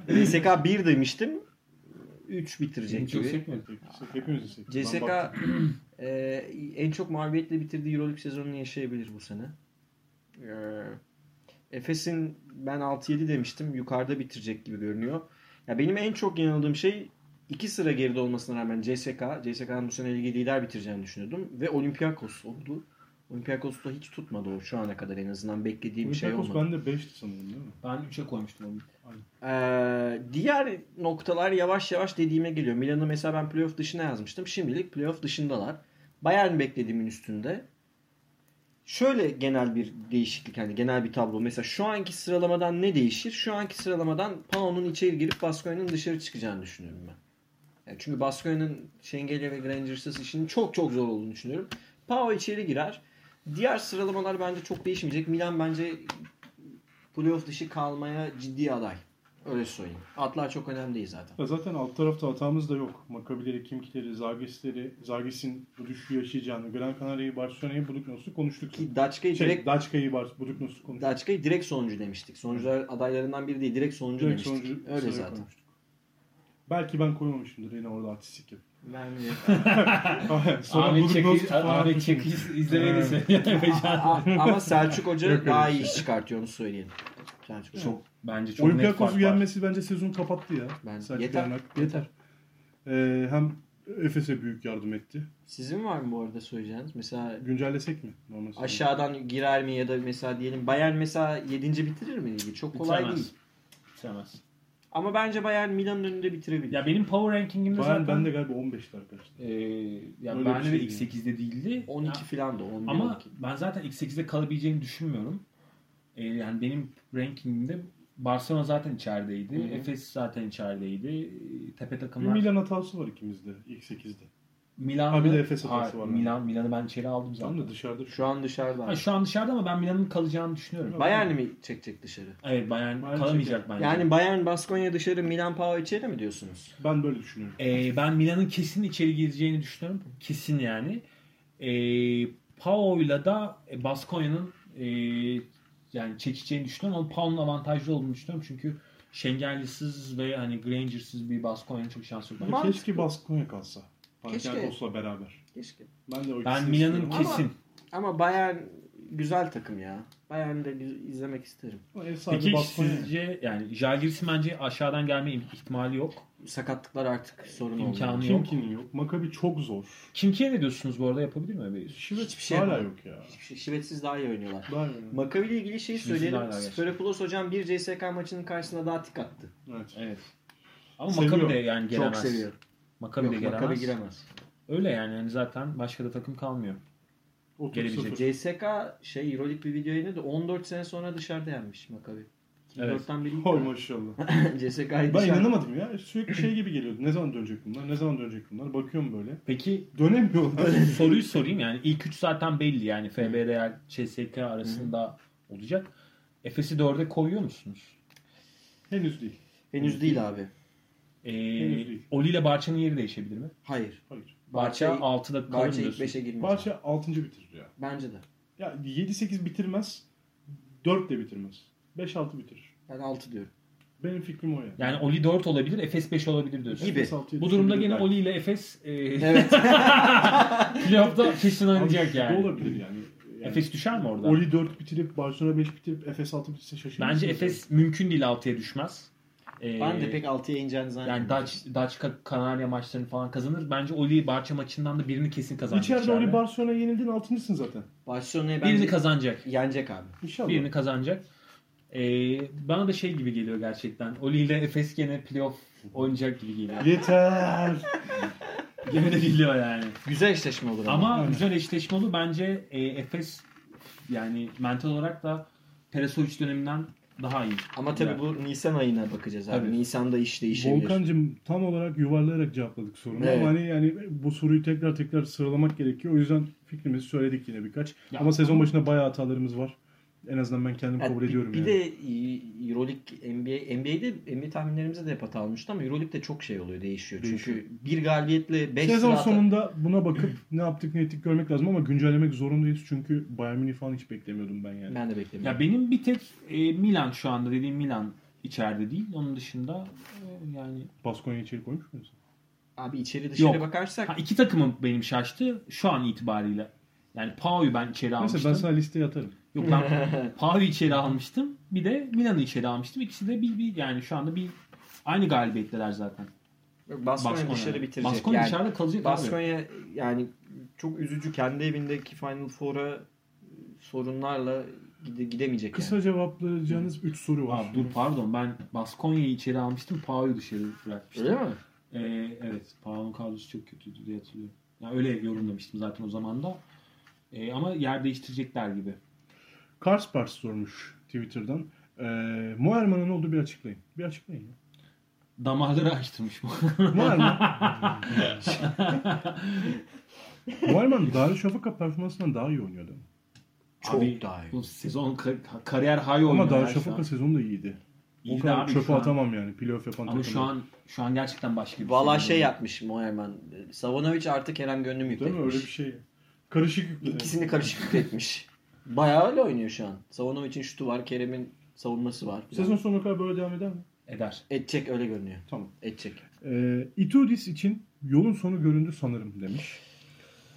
C S K bir demiştim. üç bitirecek gibi. Sekmiyor, sekmiyor. C S K e, en çok mağlubiyetle bitirdiği EuroLeague sezonunu yaşayabilir bu sene. Ee, Efes'in ben altı yedi demiştim. Yukarıda bitirecek gibi görünüyor. Ya benim en çok yanıldığım şey iki sıra geride olmasına rağmen C S K. C S K'nın bu sene ligi lider bitireceğini düşünüyordum ve Olympiakos oldu. Olympiakos'ta hiç tutmadı o şu ana kadar en azından beklediğim şey olmadı. Olympiakos ben de beşti sanırım değil mi? Ben üçe koymuştum onu. Ee, diğer noktalar yavaş yavaş dediğime geliyor. Milan'ı mesela ben playoff dışına yazmıştım. Şimdilik playoff dışındalar. Bayern beklediğimin üstünde. Şöyle genel bir değişiklik yani genel bir tablo. Mesela şu anki sıralamadan ne değişir? Şu anki sıralamadan P A O'nun içeri girip Baskonya'nın dışarı çıkacağını düşünüyorum ben. Yani çünkü Baskonya'nın Şengeli ve Grangers'ız işinin çok çok zor olduğunu düşünüyorum. P A O içeri girer. Diğer sıralamalar bence çok değişmeyecek. Milan bence playoff dışı kalmaya ciddi aday. Öyle söyleyeyim. Atlar çok önemli değil zaten. Ya zaten alt tarafta hatamız da yok. Maccabileri, Kimkileri, Zagisleri, Zagis'in bu düşüşü yaşayacağını, Gran Canaria'yı, Barcelona'yı, Buduknost'u konuştuk. Ki Daçka'yı şey, direkt... Daçka'yı, Buduknost'u konuştuk. Daçka'yı direkt sonucu demiştik. Sonucular evet. adaylarından biri değil. Direkt sonucu direkt demiştik. Sonucu öyle zaten. Konuştuk. Belki ben koymamışımdır yine orada artistik yapıp. Ben mi? Ahmet Çekiş, Ahmet Çekiş izlemeni söylüyorum. Ama Selçuk Hoca daha iyi iş çıkartıyor, onu söyleyelim. Selçuk çok, bence çok net fark var. Olympiakos'u yenmesi bence sezonu kapattı ya. Ben, yeter. Yerler. Yeter. Ee, hem Efes'e büyük yardım etti. Sizin var mı bu arada söyleyeceğiniz? Mesela güncellesek mi? Normal aşağıdan girer mi ya da mesela diyelim Bayern mesela yedinci bitirir mi? Çok kolay bitiremez. Değil. Bitiremez. Ama bence Bayern Milan'ın önünde bitirebilir. Ya benim power ranking'imde zaten... Bayern bende galiba on beşti arkadaşlar. Ee, yani bende şey de ilk sekizde değildi. on iki ya, falan da. on bir, ama on iki. Ben zaten ilk sekizde kalabileceğini düşünmüyorum. Ee, yani benim ranking'imde Barcelona zaten içerideydi. Hı-hı. Efes zaten içerideydi. Tepe takımlar... Bir Milan hatası var ikimizde ilk sekizde. Milan'da... Ha bir de Efes hatası ha, var. Milan, yani. Milan'ı ben içeri aldım zaten. Şu anda dışarıda. Şu an dışarıda. Ha, şu an dışarıda ama ben Milan'ın kalacağını düşünüyorum. Bayern mi çekecek dışarı? Evet Bayern, Bayern kalamayacak çekecek. Bence. Yani Bayern Baskonya dışarı, Milan Pau içeri mi diyorsunuz? Ben böyle düşünüyorum. Ee, ben Milan'ın kesin içeri gireceğini düşünüyorum. Kesin yani. Ee, Pau'yla da Baskonya'nın e, yani çekeceğini düşünüyorum ama Pau'nun avantajlı olduğunu düşünüyorum çünkü Şengel'siz ve hani Granger'siz bir Baskonya'nın çok şansı yok. Mantıklı. Keşke Baskonya kalsa. Panathinaikos'la beraber. Keşke. Ben de o ben Milan'ın kesin. Ama, ama Bayern güzel takım ya. Bayern'i de izlemek isterim. Peki sizce yani Zagiris'in bence aşağıdan gelme ihtimali yok. Sakatlıklar artık sorun oldu. İmkanı olmuyor. Yok. Kimkinin yok. Maccabi çok zor. Kimkiye ne diyorsunuz bu arada? Yapabilir mi öyle? Şivet hiçbir şey hala yok ya. Şey, Şivetsiz daha iyi oynuyorlar. Maccabi ile ilgili şeyi Şivetsiz söyleyelim. Sporopulos hocam bir C S K maçının karşısında daha tik attı. Evet. Evet. Ama Maccabi de yani gelemez. Çok seviyor. Maccabi de giremez. giremez. Öyle yani. yani zaten başka da takım kalmıyor. Gelebilecek. C S K şey Euroleague bir video yayınladı. on dört sene sonra dışarıda yenmiş Maccabi. iki bin dörtten beri. Oy maşallah. C S K ben dışarı... inanamadım ya. Sürekli şey gibi geliyordu. Ne zaman dönecek bunlar? Ne zaman dönecek bunlar? Bakıyorum böyle. Peki dönemiyorlar. Soruyu sorayım yani ilk üç zaten belli yani F B Real C S K arasında olacak. Efes'i dörde koyuyor musunuz? Henüz değil. Henüz, Henüz değil, değil abi. Ee, Oli ile Barça'nın yeri değişebilir mi? Hayır. Hayır. Barça, Barça altıda kalır mı diyorsun? Barça altıncı bitirir ya. Bence de. Ya yedi sekiz bitirmez. dört de bitirmez. beş altı bitirir. Ben altı diyorum. Benim fikrim o yani. Yani Oli dört olabilir, Efes beş olabilir diyorsun. Gibi. Bu durumda gene Oli ile Efes e... evet. playoff'ta kesin oynayacak yani. Olabilir yani. Yani Efes düşer mi orada? Oli dört bitirip, Barcelona beş bitirip, Efes altı bitirse şaşırır. Bence Efes yani. Mümkün değil altıya düşmez. Ben de pek altıya ineceğini zannediyorum. Yani Daçka Kanarya maçlarını falan kazanır. Bence Oli Barça maçından da birini kesin kazanacak. İçeride Oli Barcelona'ya yenildin altıncısın zaten. Barcelona'ya bence birini kazanacak. Yenecek abi. İnşallah. Birini kazanacak. Ee, bana da şey gibi geliyor gerçekten. Oli ile Efes gene playoff oynayacak gibi geliyor. Yeter. Gene de geliyor yani. Güzel eşleşme olur. Ama, ama. güzel eşleşme olur. Bence e, Efes yani mental olarak da Peresovic döneminden daha iyi. Ama tabii bu Nisan ayına bakacağız abi. Tabii. Nisan'da iş değişebilir. Volkan'cığım tam olarak yuvarlayarak cevapladık sorunu. Evet. Ama hani yani bu soruyu tekrar tekrar sıralamak gerekiyor. O yüzden fikrimizi söyledik yine birkaç. Ya, ama sezon başında bayağı hatalarımız var. En azından ben kendim yani kabul bir, ediyorum. Bir yani. de Euroleague, N B A, N B A'de N B A tahminlerimize de hep hata almıştı ama Euroleague'de çok şey oluyor, değişiyor. değişiyor. Çünkü bir galibiyetle beş sezon sonunda buna bakıp ne yaptık ne ettik görmek lazım ama güncellemek zorundayız. Çünkü Bayern Münih falan hiç beklemiyordum ben yani. Ben de beklemiyordum. Ya benim bir tek e, Milan şu anda dediğim Milan içeride değil. Onun dışında e, yani... Baskonya içeri koymuş muyuz? Abi içeri dışarı Yok. bakarsak... Ha, iki takımım benim şaştı şu an itibariyle. Yani Pau'yu ben içeri Mesela almıştım. Mesela ben sana listeye atarım. Yok lan Pau'yu içeri almıştım. Bir de Milan'ı içeri almıştım. İkisi de bir, bir yani şu anda bir aynı galibiyetler zaten. Baskonya dışarı bitirecek. Baskonya yani, dışarıda kalacak. Baskonya yani çok üzücü. Kendi evindeki Final Four'a sorunlarla gide, gidemeyecek. Kısa yani. Cevaplayacağınız üç soru var. Aa, dur pardon ben Baskonya'yı içeri almıştım. Pau'yu dışarı bırakmıştım. Öyle mi? Ee, evet. Pau'nun kadrosu çok kötüydü diye hatırlıyorum. Yani öyle yorumlamıştım zaten o zaman da. E, ama yer değiştirecekler gibi. Karspars sormuş Twitter'dan. E, Moerman'ın olduğu bir açıklayın. Bir açıklayın ya. Damarları açtırmış Moerman. Moerman. Moerman Darüşşafaka performansından daha iyi oynuyordu. Çok Abi, daha iyi. Bu sezon kariyer high oynuyor. Ama Darüşşafaka sezonu da iyiydi. O kadar çöpe atamam yani. Playoff yapan takımlar. Ama şu an şu an gerçekten başka bir Vallahi şey. Valla şey yapmış Moerman. Savanovic artık her an gönlüm yükletmiş. Değil mi? Öyle bir şey. Karışık yükletmiş. İkisini karışık yükletmiş. Bayağı öyle oynuyor şu an. Savanovic'in şutu var. Kerem'in savunması var. Sezon yani. Sonuna kadar böyle devam eder mi? Eder. Edecek, öyle görünüyor. Tamam. Edecek. Ee, Itudis için yolun sonu göründü sanırım demiş.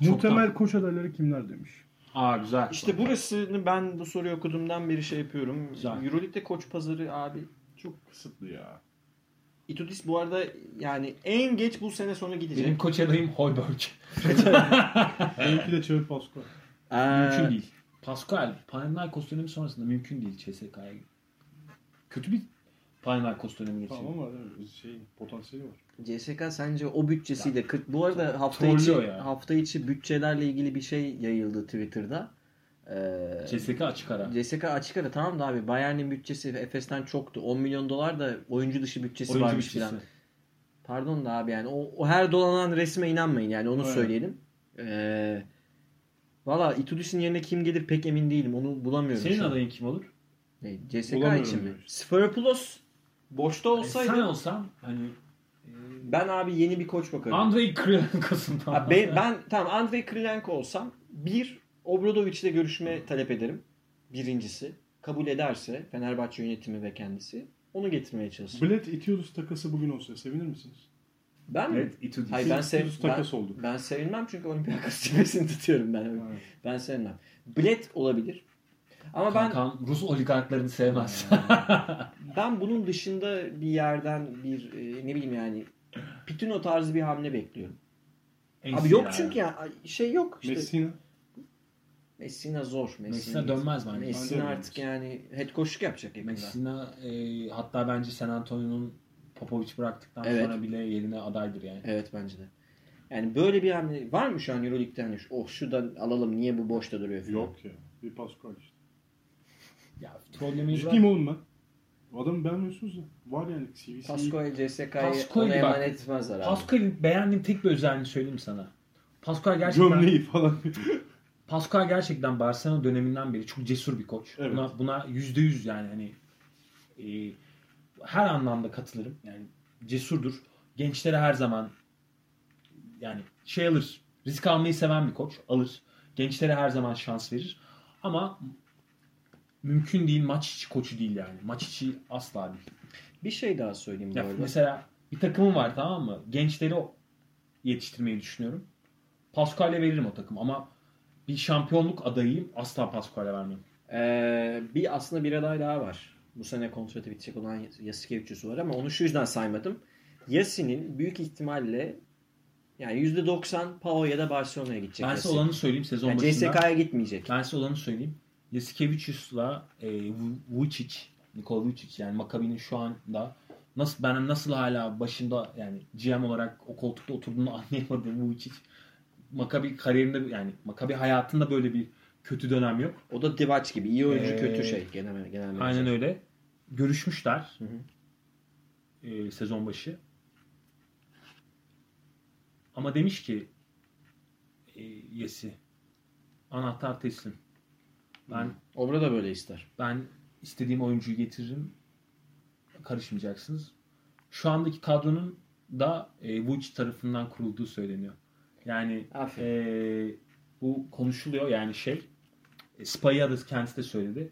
Çok Muhtemel tam. Koç adayları kimler demiş. Aa güzel. İşte burasını ben bu soruyu okuduğumdan beri şey yapıyorum. Güzel. Euroleague'de koç pazarı abi çok kısıtlı ya. Itudis bu arada yani en geç bu sene sonu gidecek. Benim koç adayım Hoiberg. Benimki de Çevik Pascual. Mümkün değil. Pascual Panathinaikos dönemi sonrasında mümkün değil C S K'ya. Kötü bir Panathinaikos dönemi geçiyor. Tamam ama şey potansiyeli var. C S K sence o bütçesiyle kırk Bu arada hafta içi ya. hafta içi bütçelerle ilgili bir şey yayıldı Twitter'da. Ee, C S K açık ara. C S K açık ara tamam da abi Bayern'in bütçesi Efes'ten çoktu. on milyon dolar da oyuncu dışı bütçesi oyuncu varmış bütçesi. Falan. Pardon da abi yani o, o her dolanan resme inanmayın yani onu evet. söyleyelim. Ee, Valla İtudis'in yerine kim gelir pek emin değilim. Onu bulamıyorum. Senin adayın kim olur? Ne, C S K bulamıyorum için mi? Sferopoulos boşta olsaydı. E sen olsan hani ben abi yeni bir koç bakarım. Andrei Krilenko'sun tamam. Abi ben, ben tamam Andrei Krilenko olsam bir Obradovic'le görüşme talep ederim. Birincisi. Kabul ederse Fenerbahçe yönetimi ve kendisi onu getirmeye çalışırım. Bled Itudis takası bugün olsa sevinir misiniz? Ben mi? Evet, Hayır ben, sev, ben, ben sevinmem çünkü Olympiakos cephesini tutuyorum ben. Evet. Ben sevinmem. Bled olabilir. Ama Kankam, ben Rus oligarklarını sevmez. Ben bunun dışında bir yerden bir ne bileyim yani Pitino tarzı bir hamle bekliyorum. Messina. Abi yok çünkü yani şey yok işte. Messina. Messina zor. Messina, Messina dönmez bence. Messina artık yani head coach'luk yapacak yakında. Messina e, hatta bence San Antonio'nun Popovic bıraktıktan evet. sonra bile yerine adaydır yani. Evet bence de. Yani böyle bir hamle var mı şu an EuroLeague'de hani oh şuradan alalım niye bu boşta duruyor falan. Yok ya. Bir Pascual işte. Ya problemimiz var. Ciddiyim oğlum ben. Adamı beğenmiyorsunuz da. Var yani C V C'yi. Pascual C S K'yı ona emanet etmezler abi. Pascual'in beğendiğim tek bir özelliğini söyleyeyim sana. Pascual gerçekten... Gömleği falan. Pascual gerçekten Barcelona döneminden beri çok cesur bir koç. Evet. Buna, buna yüzde yüz yani hani... E, her anlamda katılırım. Yani cesurdur. Gençlere her zaman... Yani şey alır. Risk almayı seven bir koç. Alır. Gençlere her zaman şans verir. Ama... Mümkün değil. Maç içi koçu değil yani. Maç içi asla değil. Bir şey daha söyleyeyim bu arada. Mesela bir takımım var tamam mı? Gençleri yetiştirmeyi düşünüyorum. Pascual'e veririm o takım ama bir şampiyonluk adayıyım. Asla Pascual'e vermem. Ee, bir aslında bir aday daha var. Bu sene kontratı bitecek olan Yasikevicius'u var ama onu şu yüzden saymadım. Yasin'in büyük ihtimalle yani yüzde doksan P A O ya da Barcelona'ya gidecek. Ben size olanı söyleyeyim sezon yani başında. C S K'ya gitmeyecek. Ben size olanı söyleyeyim. Yasikevicius'la e, Vucic, Nikola Vucic yani Maccabi'nin şu anda nasıl ben nasıl hala başında yani G M olarak o koltukta oturduğunu anlayamadım Vucic. Maccabi kariyerinde yani Maccabi hayatında böyle bir kötü dönem yok. O da Divac gibi iyi oyuncu ee, kötü şey genel genel. Aynen şey. Öyle. Görüşmüşler. Hı hı. E, sezon başı. Ama demiş ki e, Yesi anahtar teslim. Ben Obra da böyle ister. Ben istediğim oyuncuyu getiririm. Karışmayacaksınız. Şu andaki kadronun da e, Vucic tarafından kurulduğu söyleniyor. Yani e, bu konuşuluyor yani şey e, Spayades kendisi de söyledi.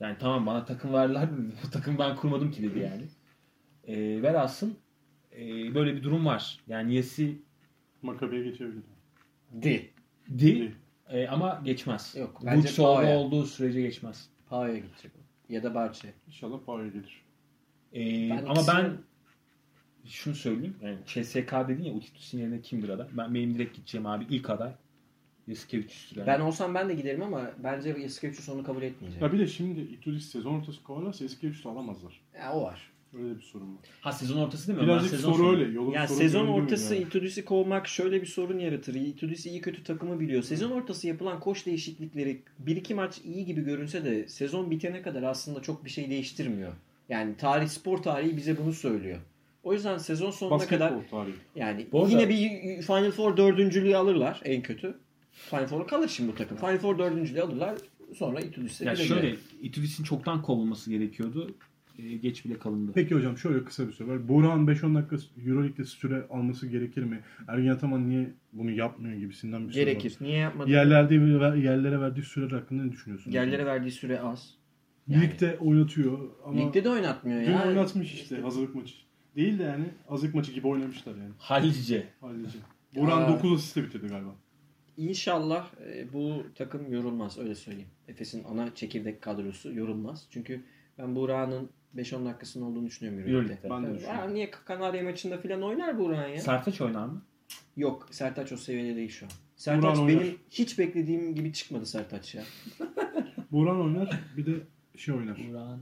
Yani tamam bana takım verdiler dedi. Bu takım ben kurmadım ki dedi yani. E, velhasıl e, böyle bir durum var. Yani Yesi Maccabi'ye geçebilir. Di. Di. Di. Ee, ama geçmez. Yok. Bence Pao'ya. Olduğu sürece geçmez. Pao'ya gidecek. Ya da Barça'ya. İnşallah Pao'ya gelir. Ee, ben ama ikisini... ben şunu söyleyeyim. Yani C S K dedin ya Utitu'sun yerine kimdir aday? Ben, benim direkt gideceğim abi. İlk aday Yasikevicius. Yani. Ben olsam ben de giderim ama bence Yasikevicius onu kabul etmeyecek. Ya bir de şimdi Itudis sezon ortası kovalarsa Yasikevicius'u alamazlar. Ya o var. Öyle bir sorun var. Ha sezon ortası değil mi? Birazcık sezon soru öyle. Yolun yani sorun sezon ortası yani. Itudis'i kovmak şöyle bir sorun yaratır. Itudis iyi kötü takımı biliyor. Sezon ortası yapılan koç değişiklikleri bir iki maç iyi gibi görünse de sezon bitene kadar aslında çok bir şey değiştirmiyor. Yani tarih spor tarihi bize bunu söylüyor. O yüzden sezon sonuna Basketbol kadar tarihi. Yani Borda. Yine bir Final Four dördüncülüğü alırlar en kötü. Final Four'a kalır şimdi bu takım. Final Four dördüncülüğü alırlar sonra Itudis'e bile. Ya şöyle Itudis'in çoktan kovulması gerekiyordu. geç bile kalındı. Peki hocam şöyle kısa bir soru var. Burak'ın beş on dakika Euroleague'de süre alması gerekir mi? Ergin Ataman niye bunu yapmıyor gibisinden bir soru var. Gerekir. Niye yapmadı? Yerlerde yerlere verdiği süre hakkında ne düşünüyorsunuz? Yerlere verdiği süre az. Yani. Ligde oynatıyor ama ligde de oynatmıyor ya. Dün oynatmış işte, işte hazırlık maçı. Değil de yani hazırlık maçı gibi oynamışlar yani. Hallice. Hallice. Buran dokuz asiste bitirdi galiba. İnşallah e, bu takım yorulmaz, öyle söyleyeyim. Efes'in ana çekirdek kadrosu yorulmaz. Çünkü ben Buran'ın beş on dakikasının olduğunu düşünüyorum. Yoruldu. Ben de düşünüyorum. Ya, niye Kanarya maçında falan oynar Buran ya? Sertaç oynar mı? Yok, Sertaç o seviyede değil şu an. Sertaç Buran benim oynar. Hiç beklediğim gibi çıkmadı Sertaç ya. Buran oynar, bir de şey oynar. Buran.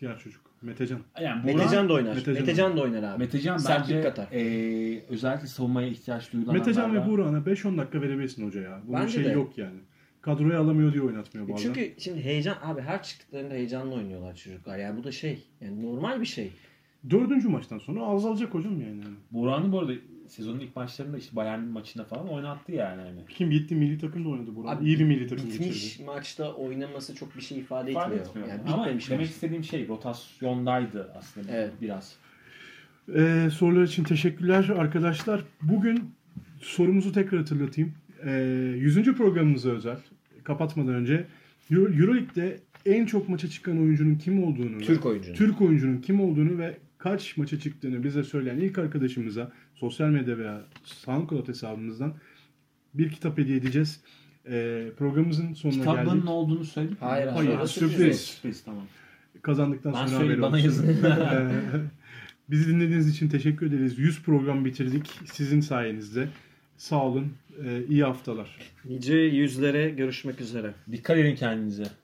Diğer çocuk. Metecan. Yani Buran, Metecan da oynar. Metecan, Metecan da oynar abi. Metecan bence e, özellikle savunmaya ihtiyaç duyulan Metecan anlarda... ve Buran'a beş on dakika verebilirsin hoca ya. Bunun bence şey de. Yok yani. Kadroya alamıyor diye oynatmıyor bazen. Çünkü şimdi heyecan abi, her çıktıklarında heyecanla oynuyorlar çocuklar. Yani bu da şey. Yani normal bir şey. Dördüncü maçtan sonra azalacak hocam yani. Buran'ı bu arada sezonun ilk maçlarında işte Bayern maçında falan oynattı yani. yani. Kim gitti milli takımda oynadı Buran. Abi, İyi bir milli takım geçirdi. Bitmiş maçta oynaması çok bir şey ifade, ifade etmiyor. etmiyor. Yani ama demek maç. istediğim şey rotasyondaydı aslında evet. biraz. Ee, sorular için teşekkürler arkadaşlar. Bugün sorumuzu tekrar hatırlatayım. Ee, yüzüncü programımıza özel. Kapatmadan önce Euroleague'de en çok maça çıkan oyuncunun kim olduğunu, Türk oyuncunun, Türk oyuncunun kim olduğunu ve kaç maça çıktığını bize söyleyen ilk arkadaşımıza sosyal medya veya SoundCloud hesabımızdan bir kitap hediye edeceğiz. Ee, programımızın sonuna Kitabın geldik. Kitabın ne olduğunu söyledik mi? Hayır, Hayır sürpriz. sürpriz. Sürpriz tamam. Kazandıktan ben sonra haber olsun. Bana yazın. Bizi dinlediğiniz için teşekkür ederiz. yüz program bitirdik sizin sayenizde. Sağ olun. Ee, iyi haftalar. Nice yüzlere görüşmek üzere. Dikkat edin kendinize.